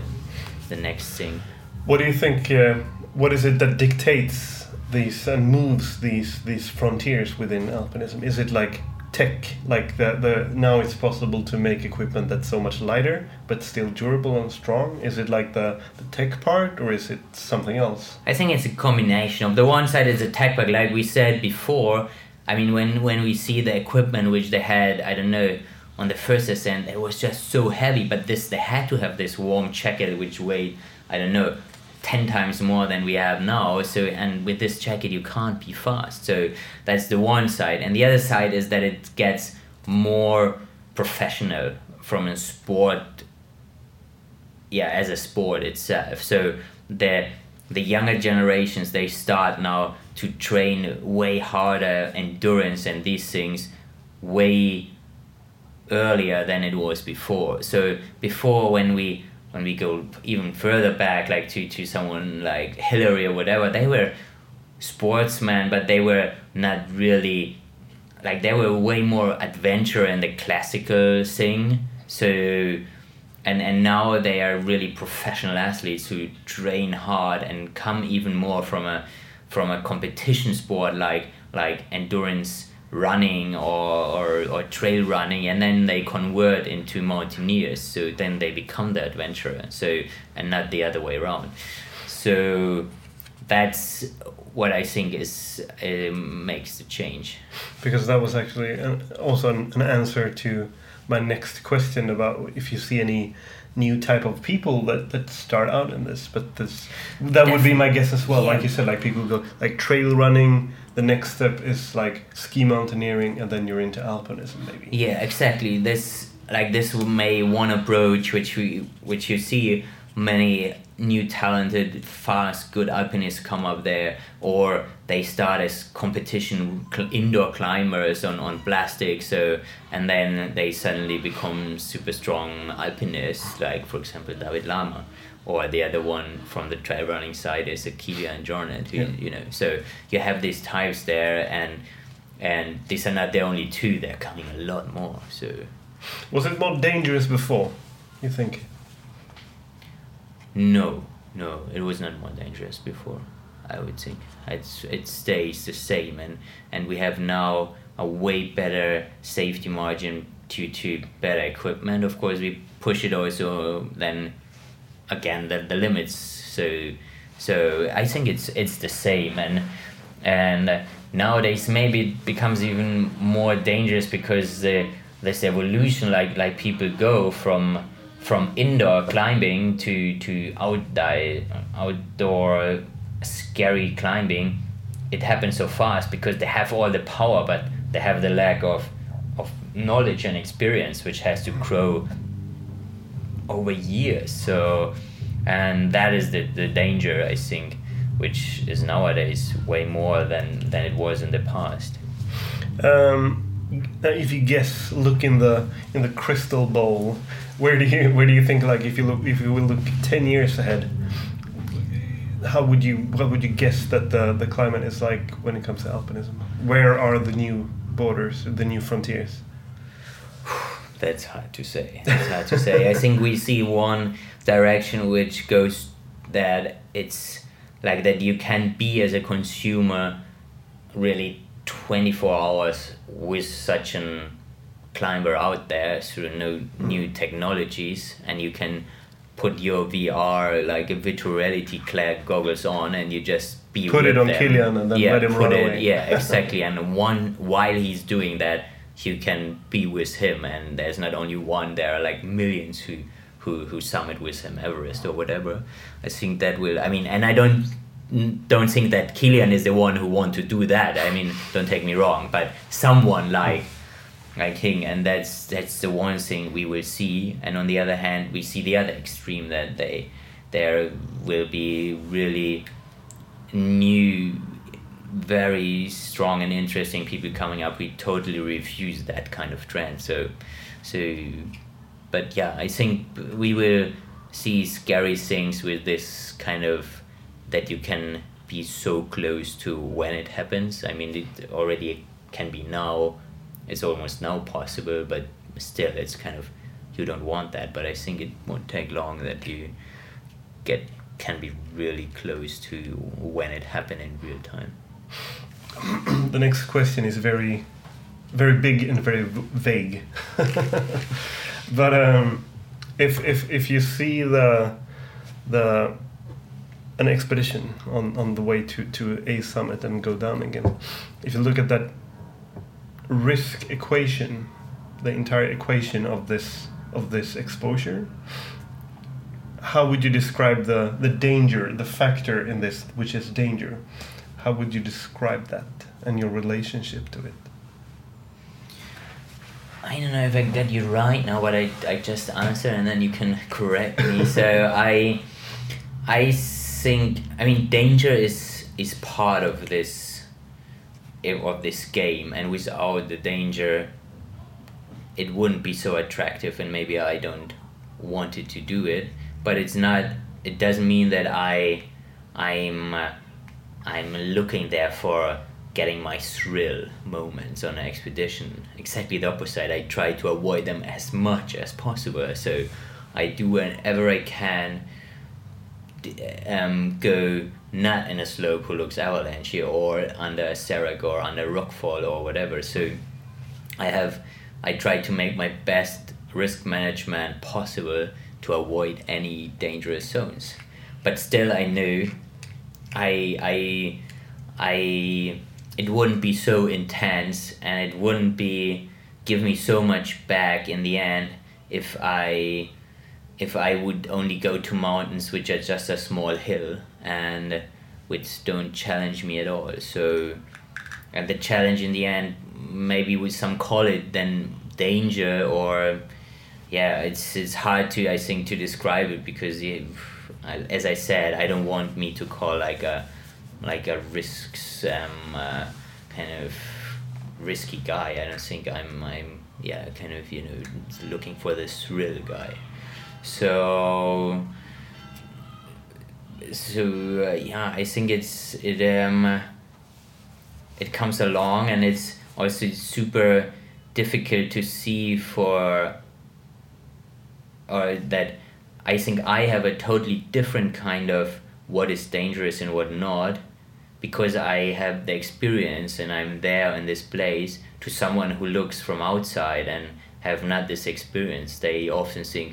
the next thing. What do you think? Uh, what is it that dictates these and moves these these frontiers within alpinism? Is it like tech, like the the now it's possible to make equipment that's so much lighter but still durable and strong? Is it like the, the tech part, or is it something else? I think it's a combination of the one side is the tech part, like we said before. I mean, when when we see the equipment which they had, I don't know, on the first ascent, it was just so heavy, but this they had to have this warm jacket which weighed, I don't know, ten times more than we have now. So, and with this jacket you can't be fast. So that's the one side, and the other side is that it gets more professional from a sport. Yeah, as a sport itself. So the the younger generations, they start now to train way harder, endurance and these things way earlier than it was before. So before, when we when we go even further back, like to, to someone like Hillary or whatever, they were sportsmen, but they were not really, like they were way more adventure and the classical thing. So, and, and now they are really professional athletes who train hard and come even more from a from a competition sport like like endurance running or, or or trail running, and then they convert into mountaineers, so then they become the adventurer, so and not the other way around. So that's what I think is uh, makes the change, because that was actually an, also an, an answer to my next question about if you see any new type of people that, that start out in this, but this that Definitely. Would be my guess as well. Yeah. Like you said, like people go like trail running, the next step is like ski mountaineering, and then you're into alpinism maybe. Yeah, exactly. This like this may one approach which we which you see many new talented, fast, good alpinists come up there, or they start as competition cl- indoor climbers on, on plastic, so and then they suddenly become super strong alpinists, like for example David Lama, or the other one from the trail running side is a Kilian Jornet, who, yeah. you know. So you have these types there, and and these are not the only two, they're coming a lot more. So was it more dangerous before, you think? No, no, it was not more dangerous before, I would think. It's, it stays the same, and, and we have now a way better safety margin due to better equipment. Of course, we push it also then again the, the limits. So so I think it's it's the same, and and nowadays maybe it becomes even more dangerous because the this evolution, like like people go from. From indoor climbing to to outdoor outdoor scary climbing, it happens so fast because they have all the power, but they have the lack of of knowledge and experience, which has to grow over years. So, and that is the, the danger, I think, which is nowadays way more than than it was in the past. Um, if you guess, look in the in the crystal bowl. Where do you where do you think, like, if you look if you will look ten years ahead, how would you what would you guess that the the climate is like when it comes to alpinism? Where are the new borders, the new frontiers? That's hard to say. That's hard to say. I think we see one direction which goes that it's like that you can be as a consumer really twenty-four hours with such an climber out there through no new technologies, and you can put your V R, like a virtual reality clad goggles on, and you just be put with it on them. Kilian and then yeah, let him run it, away. Yeah, exactly. And one while he's doing that, you can be with him, and there's not only one, there are like millions who who who summit with him Everest or whatever. I think that will. I mean, and I don't. don't think that Kilian is the one who want to do that. I mean, don't take me wrong, but someone like like him, and that's that's the one thing we will see. And on the other hand, we see the other extreme, that they there will be really new, very strong and interesting people coming up. We totally refuse that kind of trend. So, so, but yeah, I think we will see scary things with this kind of. That you can be so close to when it happens. I mean, it already can be now, it's almost now possible, but still it's kind of, you don't want that. But I think it won't take long that you get can be really close to when it happened in real time. The next question is very, very big and very vague. But um, if if if you see the the an expedition on, on the way to, to a summit and go down again, if you look at that risk equation, the entire equation of this of this exposure, how would you describe the, the danger, the factor in this, which is danger? How would you describe that and your relationship to it? I don't know if I can get you right now, but I, I just answer and then you can correct me. So I I think, I mean, danger is is part of this of this game, and without the danger it wouldn't be so attractive, and maybe I don't want it to do it. But it's not, it doesn't mean that I I'm I'm looking there for getting my thrill moments on an expedition. Exactly the opposite. I try to avoid them as much as possible. So I do whenever I can um, go not in a slope who looks avalanche or under a serac or under a rockfall or whatever. So I have I try to make my best risk management possible to avoid any dangerous zones. But still I know I I I it wouldn't be so intense, and it wouldn't be give me so much back in the end if I if I would only go to mountains which are just a small hill and which don't challenge me at all. So and the challenge in the end, maybe with some call it then danger, or yeah, it's it's hard to I think to describe it, because it, as I said, I don't want me to call like a like a risks um uh, kind of risky guy. I don't think I'm I'm yeah kind of you know looking for this thrill guy. So so uh, yeah, I think it's it um it comes along, and it's also super difficult to see for. Or that I think I have a totally different kind of what is dangerous and what not, because I have the experience and I'm there in this place, to someone who looks from outside and have not this experience. They often think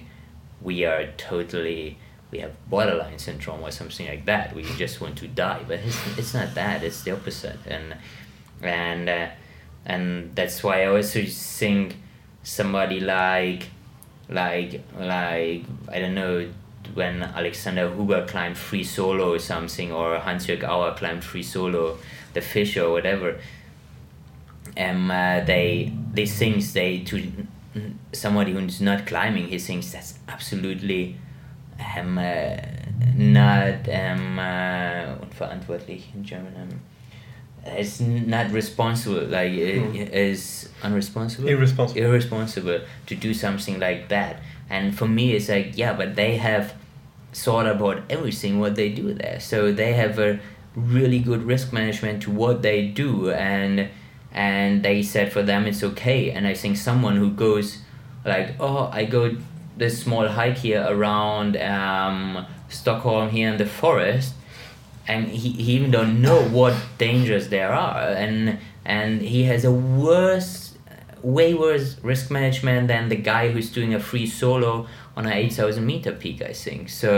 we are totally, we have borderline syndrome or something like that. We just want to die, but it's, it's not that, it's the opposite. And, and, uh, and that's why I also think somebody like Like, like I don't know, when Alexander Huber climbed free solo or something, or Hans-Jörg Auer climbed free solo, the fish or whatever. Um, uh, they they think they to somebody who's not climbing, he thinks that's absolutely, um, uh, not um, uh, unverantwortlich in German. Um, it's not responsible, like mm. it is unresponsible irresponsible irresponsible to do something like that. And for me it's like, yeah, but they have thought about everything what they do there, so they have a really good risk management to what they do, and and they said for them it's okay. And I think someone who goes like, oh, I go this small hike here around um, Stockholm here in the forest, and he, he even don't know what dangers there are, and and he has a worse, way worse risk management than the guy who's doing a free solo on an eight thousand meter peak, I think. So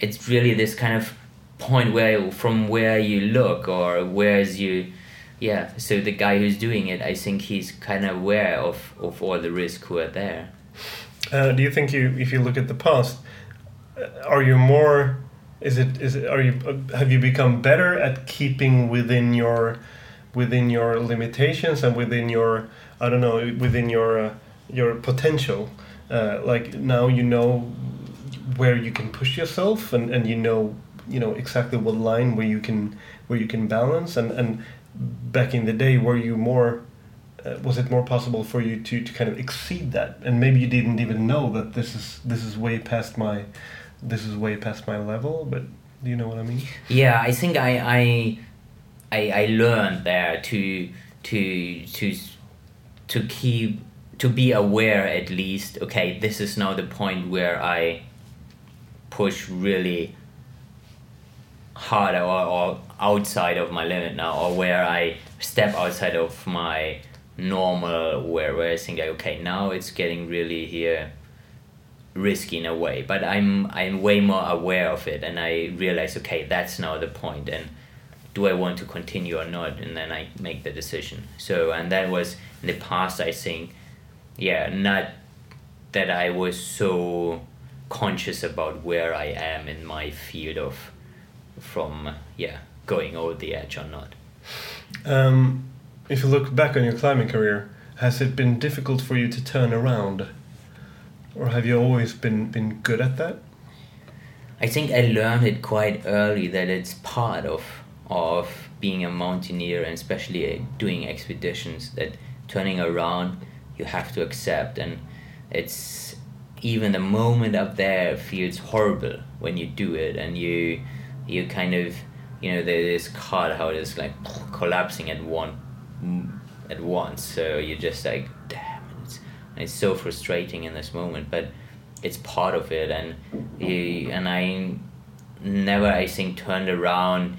it's really this kind of point where from where you look, or where's you, yeah. So the guy who's doing it, I think he's kind of aware of, of all the risks who are there. Uh, do you think you, if you look at the past, are you more? Is it is it, are you have you become better at keeping within your within your limitations and within your I don't know within your uh, your potential? Uh, like now you know where you can push yourself, and, and you know you know exactly what line where you can where you can balance. And, and back in the day, were you more uh, was it more possible for you to, to kind of exceed that? And maybe you didn't even know that this is this is way past my. This is way past my level, but do you know what I mean? Yeah, I think I I I, I learned there to to to to keep to be aware at least, okay, this is now the point where I push really hard or, or outside of my limit now, or where I step outside of my normal, where, where I think, like, okay, now it's getting really here risky in a way, but I'm I'm way more aware of it, and I realize, okay, that's now the point, and do I want to continue or not? And then I make the decision. So, and that was in the past, I think, yeah, not that I was so conscious about where I am in my field of from, yeah, going over the edge or not. Um, if you look back on your climbing career, has it been difficult for you to turn around? Or have you always been, been good at that? I think I learned it quite early that it's part of of being a mountaineer, and especially doing expeditions, that turning around you have to accept, and it's even the moment up there feels horrible when you do it, and you you kind of, you know, there's card how it is like collapsing at one at once, so you're just like, damn, it's, it's so frustrating in this moment, but it's part of it. And you, and I never I think turned around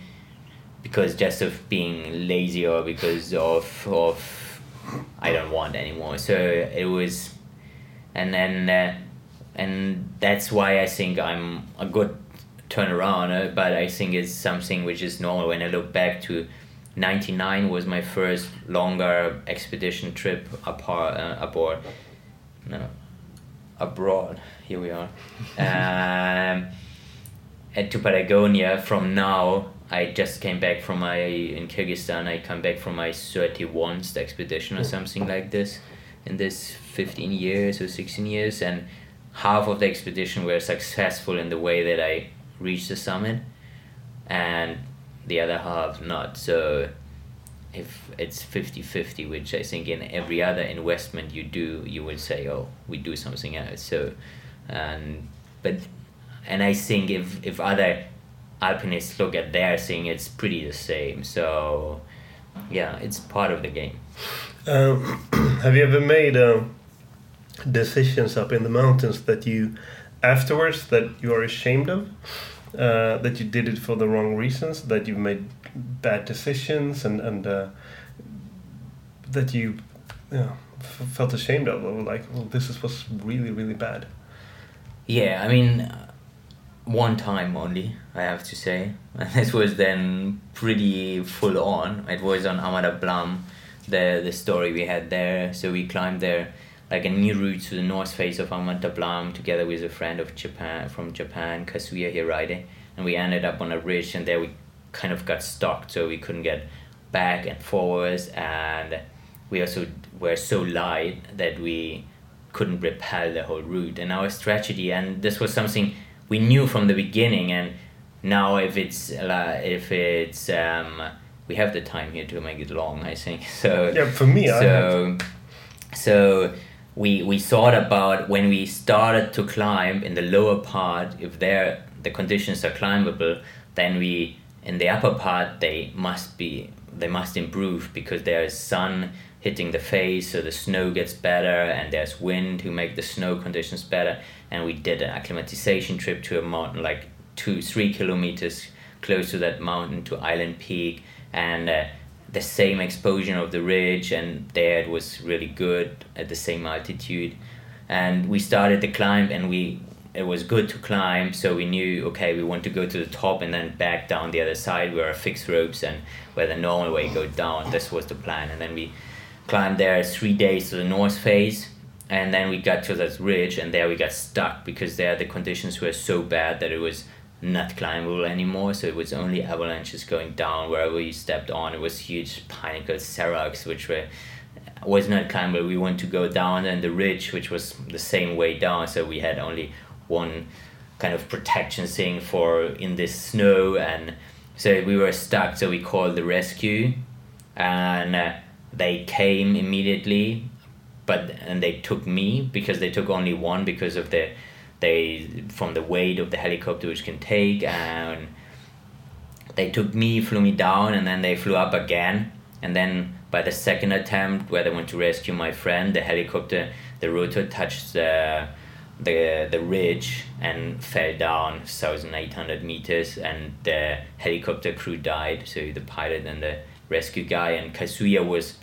because just of being lazy or because of of I don't want anymore. So it was, and then uh, and that's why I think I'm a good turnaround. Uh, but I think it's something which is normal. When I look back to ninety-nine was my first longer expedition trip apart uh, aboard, no, abroad. Here we are, um, and to Patagonia. From now, I just came back from my, in Kyrgyzstan, I come back from my thirty-first expedition or something like this, in this fifteen years or sixteen years, and half of the expedition were successful in the way that I reached the summit, and the other half not. So if it's fifty-fifty, which I think in every other investment you do, you would say, oh, we do something else. So, and, but, and I think if, if other alpinists look at their thing, it's pretty the same. So yeah, it's part of the game. Um, have you ever made uh, decisions up in the mountains that you afterwards that you are ashamed of, uh, that you did it for the wrong reasons, that you made bad decisions, and and uh, that you, you know, f- felt ashamed of, or like, well, this was really really bad? Yeah, I mean, one time only, I have to say, and this was then pretty full on. It was on Ama Dablam, the the story we had there. So we climbed there, like a new route to the north face of Ama Dablam, together with a friend of Japan from Japan, Kazuya Hiraide, and we ended up on a ridge, and there we kind of got stuck, so we couldn't get back and forwards, and we also were so light that we couldn't rappel the whole route, and our strategy, and this was something we knew from the beginning. And now if it's uh, if it's um, we have the time here to make it long, I think. So yeah, for me, so I have to. so we we thought about when we started to climb in the lower part, if there the conditions are climbable, then we in the upper part they must be they must improve, because there is sun hitting the face, so the snow gets better, and there's wind to make the snow conditions better. And we did an acclimatization trip to a mountain like two, three kilometers close to that mountain, to Island Peak, and uh, the same exposure of the ridge, and there it was really good at the same altitude. And we started the climb, and we it was good to climb, so we knew, okay, we want to go to the top and then back down the other side where our fixed ropes and where the normal way go down. This was the plan. And then we climbed there three days to the north face, and then we got to that ridge, and there we got stuck, because there the conditions were so bad that it was not climbable anymore. So it was only avalanches going down wherever you stepped on. It was huge pinnacles, seracs, which were was not climbable. We wanted to go down, and the ridge, which was the same way down, so we had only one kind of protection thing for in this snow, and so we were stuck. So we called the rescue, and uh, they came immediately, but and they took me, because they took only one, because of the they from the weight of the helicopter which can take, and they took me, flew me down, and then they flew up again, and then By the second attempt, where they went to rescue my friend, the helicopter, the rotor touched the the, the ridge and fell down one thousand eight hundred meters, and the helicopter crew died, so the pilot and the rescue guy. And Kazuya was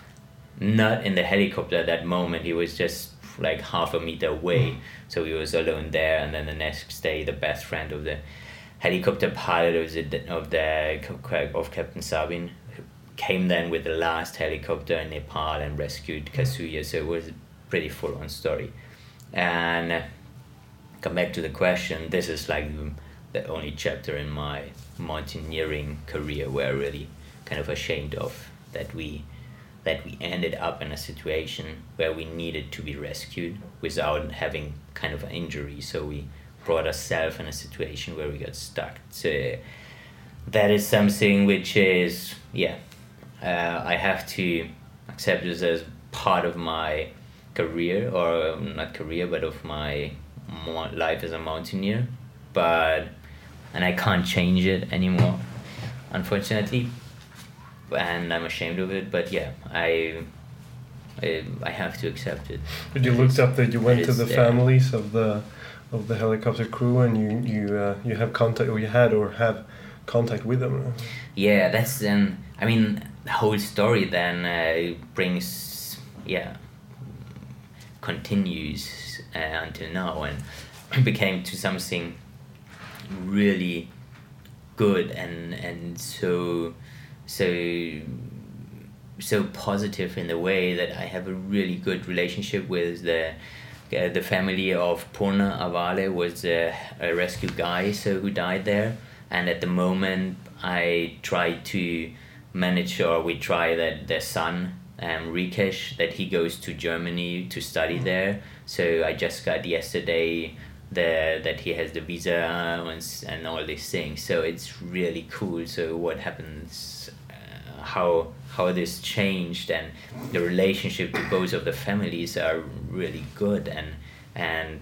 not in the helicopter at that moment, he was just like half a meter away, so he was alone there. And then the next day, the best friend of the helicopter pilot of the, of, the, of Captain Sabin came then with the last helicopter in Nepal and rescued Kazuya. So it was a pretty full on story. And come back to the question, this is like the only chapter in my mountaineering career where I'm really kind of ashamed of that we that we ended up in a situation where we needed to be rescued without having kind of an injury. So we brought ourselves in a situation where we got stuck. So that is something which is, yeah, uh, I have to accept this as part of my career, or not career, but of my life as a mountaineer. But, and I can't change it anymore, unfortunately. And I'm ashamed of it, but yeah, I, I, I have to accept it. But you looked up that you went to the families of the, of the helicopter crew, and you you uh, you have contact, or you had or have contact with them. Right? Yeah, that's then. I mean, the whole story then uh, brings yeah continues uh, until now, and it became to something really good and and so. so so positive in the way that I have a really good relationship with the uh, the family of Purna Avale, was a, a rescue guy so who died there. And at the moment I try to manage, or we try that their son um, Rikesh, that he goes to Germany to study there. So I just got yesterday The, that he has the visa and, and all these things, so it's really cool. So what happens, uh, how how this changed, and the relationship to both of the families are really good, and and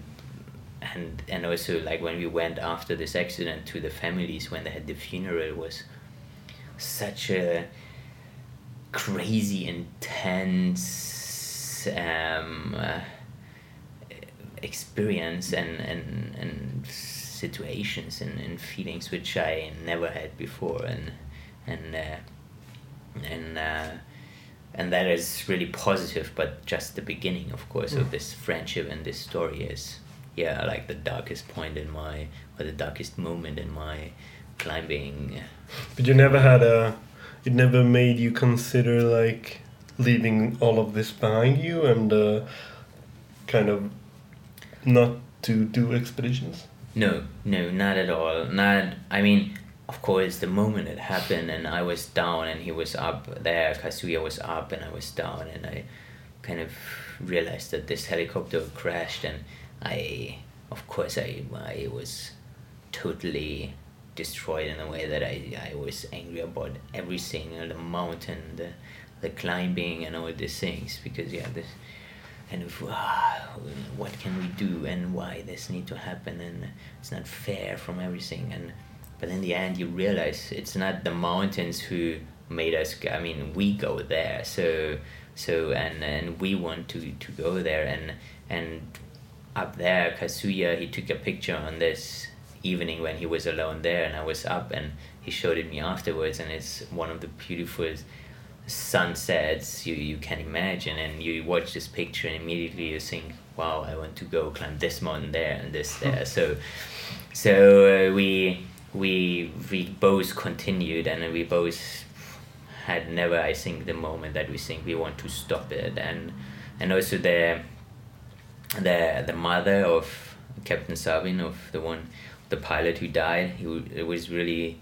and and also like when we went after this accident to the families when they had the funeral, was such a crazy intense um uh, experience and, and, and situations and, and feelings which I never had before, and and uh, and uh, and that is really positive, but just the beginning, of course, mm. of this friendship. And this story is yeah like the darkest point in my, or the darkest moment in my climbing. But you never had a it never made you consider like leaving all of this behind you and uh, kind of not to do expeditions? No, no, not at all. Not, I mean, of course, the moment it happened and I was down and he was up there, Kazuya was up and I was down, and I kind of realized that this helicopter crashed, and I, of course, I, I was totally destroyed in a way that I, I was angry about everything, the mountain, the, the climbing and all these things, because, yeah, this... kind of ah, what can we do and why this need to happen, and it's not fair from everything. And but in the end you realize it's not the mountains who made us go. I mean, we go there, so so and and we want to to go there, and and up there Kazuya, he took a picture on this evening when he was alone there and I was up, and he showed it me afterwards, and it's one of the beautiful sunsets you you can imagine. And you watch this picture and immediately you think, wow, I want to go climb this mountain there and this there. So so uh, we we we both continued, and we both had never, I think, the moment that we think we want to stop it. And and also the the the mother of Captain Sabin, of the one the pilot who died, he it was really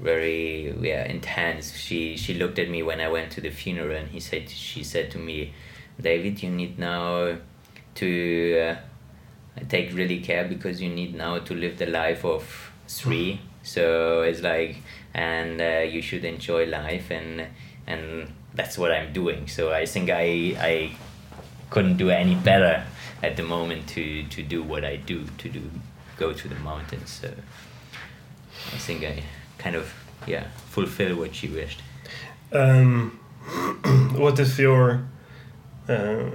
very yeah intense. She she looked at me when I went to the funeral, and he said she said to me, David, you need now to uh, take really care, because you need now to live the life of three. So it's like, and uh, you should enjoy life, and and that's what I'm doing. So I think I I couldn't do any better at the moment to to do what I do, to do go to the mountains. So I think I kind of yeah fulfill what she wished. Um what does your uh,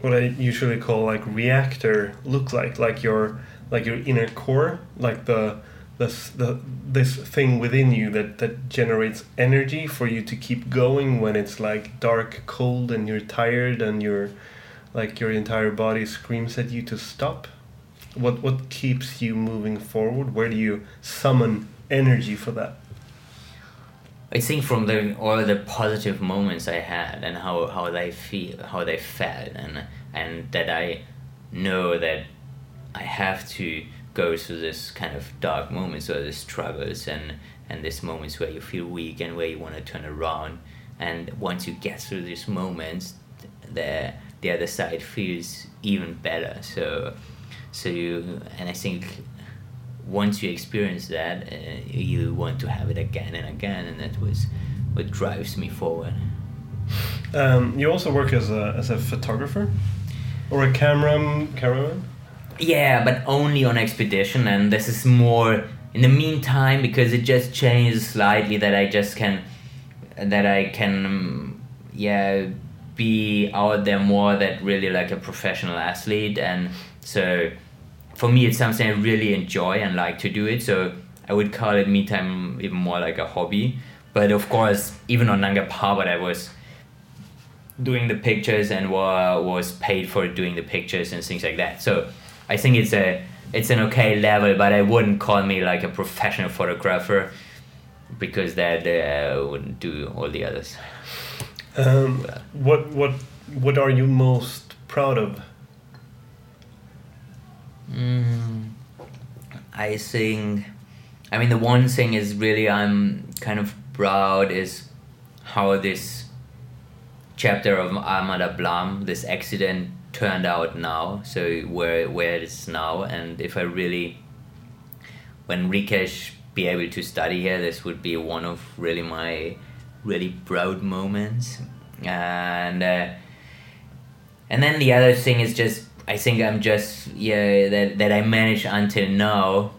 what I usually call like reactor look like? Like your like your inner core, like the this the this thing within you that, that generates energy for you to keep going when it's like dark, cold, and you're tired, and you're like your entire body screams at you to stop. What what keeps you moving forward? Where do you summon energy for that? I think from the, all the positive moments I had and how, how they feel, how they felt, and and that I know that I have to go through this kind of dark moments or the struggles and, and these moments where you feel weak and where you want to turn around. And once you get through these moments, the the other side feels even better. So. So you, and I think once you experience that, uh, you want to have it again and again, and that was what drives me forward. Um, you also work as a as a photographer, or a cameraman, cameraman? Yeah, but only on expedition, and this is more in the meantime because it just changes slightly. That I just can, that I can, um, yeah, be out there more. That really like a professional athlete, and so. For me, it's something I really enjoy and like to do it. So I would call it me time even more like a hobby. But of course, even on Nanga Parbat, I was doing the pictures and was paid for doing the pictures and things like that. So I think it's a it's an okay level, but I wouldn't call me like a professional photographer because that uh, wouldn't do all the others. Um, well. What what what are you most proud of? Mm, I think, I mean, the one thing is really I'm kind of proud is how this chapter of Ama Dablam, this accident, turned out now. So where where it is now, and if I really, when Rikesh be able to study here, this would be one of really my really proud moments. And uh, and then the other thing is just. I think I'm just yeah that that I managed until now,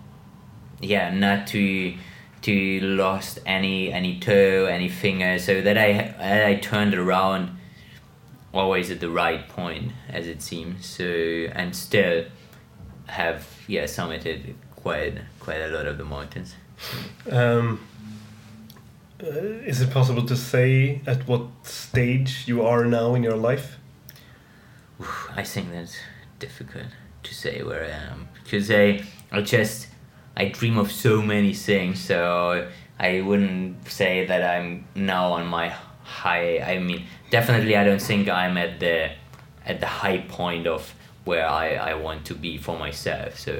yeah, not to to lost any any toe, any finger, so that I I turned around always at the right point as it seems. So and still have yeah summited quite quite a lot of the mountains. Um, is it possible to say at what stage you are now in your life? I think that's. Difficult to say where I am because I, I just I dream of so many things, so I wouldn't say that I'm now on my high. I mean, definitely I don't think I'm at the at the high point of where I, I want to be for myself. So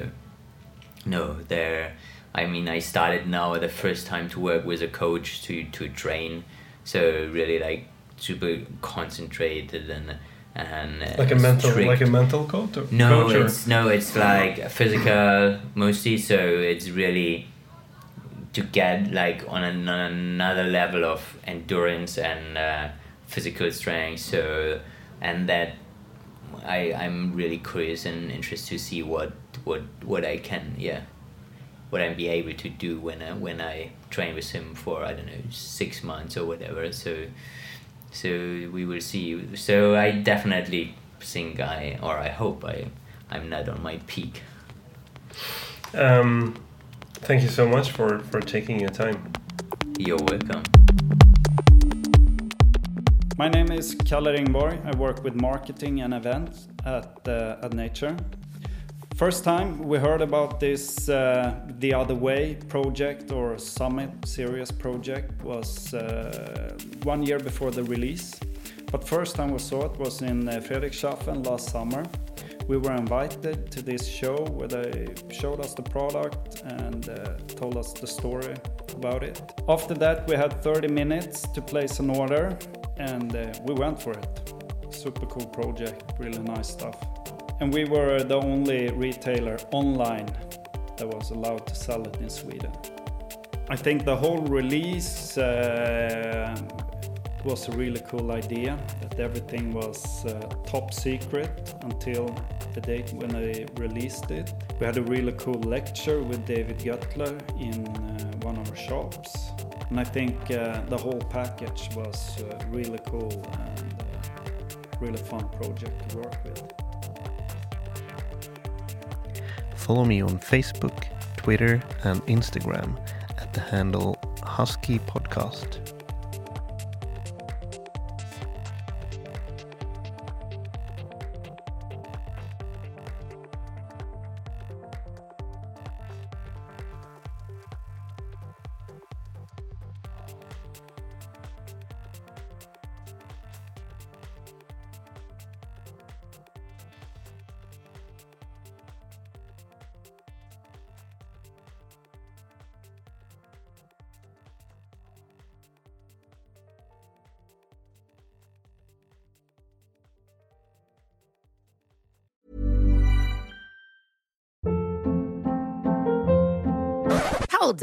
no, there I mean I started now the first time to work with a coach to, to train, so really like super concentrated and And, uh, like a mental, strict. like a mental coach. Or no, coach it's or? no, it's like physical mostly. So it's really to get like on an, another level of endurance and uh, physical strength. So and that I I'm really curious and interested to see what what what I can yeah what I be able to do when I when I train with him for I don't know six months or whatever. So. So we will see. So I definitely think I, or I hope I, I'm not on my peak. Um, thank you so much for, for taking your time. You're welcome. My name is Kalle Ringborg. I work with marketing and events at uh, Ad Nature. First time we heard about this uh, The Other Way project or Summit Series project was uh, one year before the release. But first time we saw it was in uh, Fredrikshavn last summer. We were invited to this show where they showed us the product and uh, told us the story about it. After that we had thirty minutes to place an order and uh, we went for it. Super cool project, really nice stuff. And we were the only retailer online that was allowed to sell it in Sweden. I think the whole release uh, was a really cool idea, that everything was uh, top secret until the date when they released it. We had a really cool lecture with David Göttler in uh, one of our shops. And I think uh, the whole package was uh, really cool and uh, really fun project to work with. Follow me on Facebook, Twitter and Instagram at the handle Husky Podcast. Hold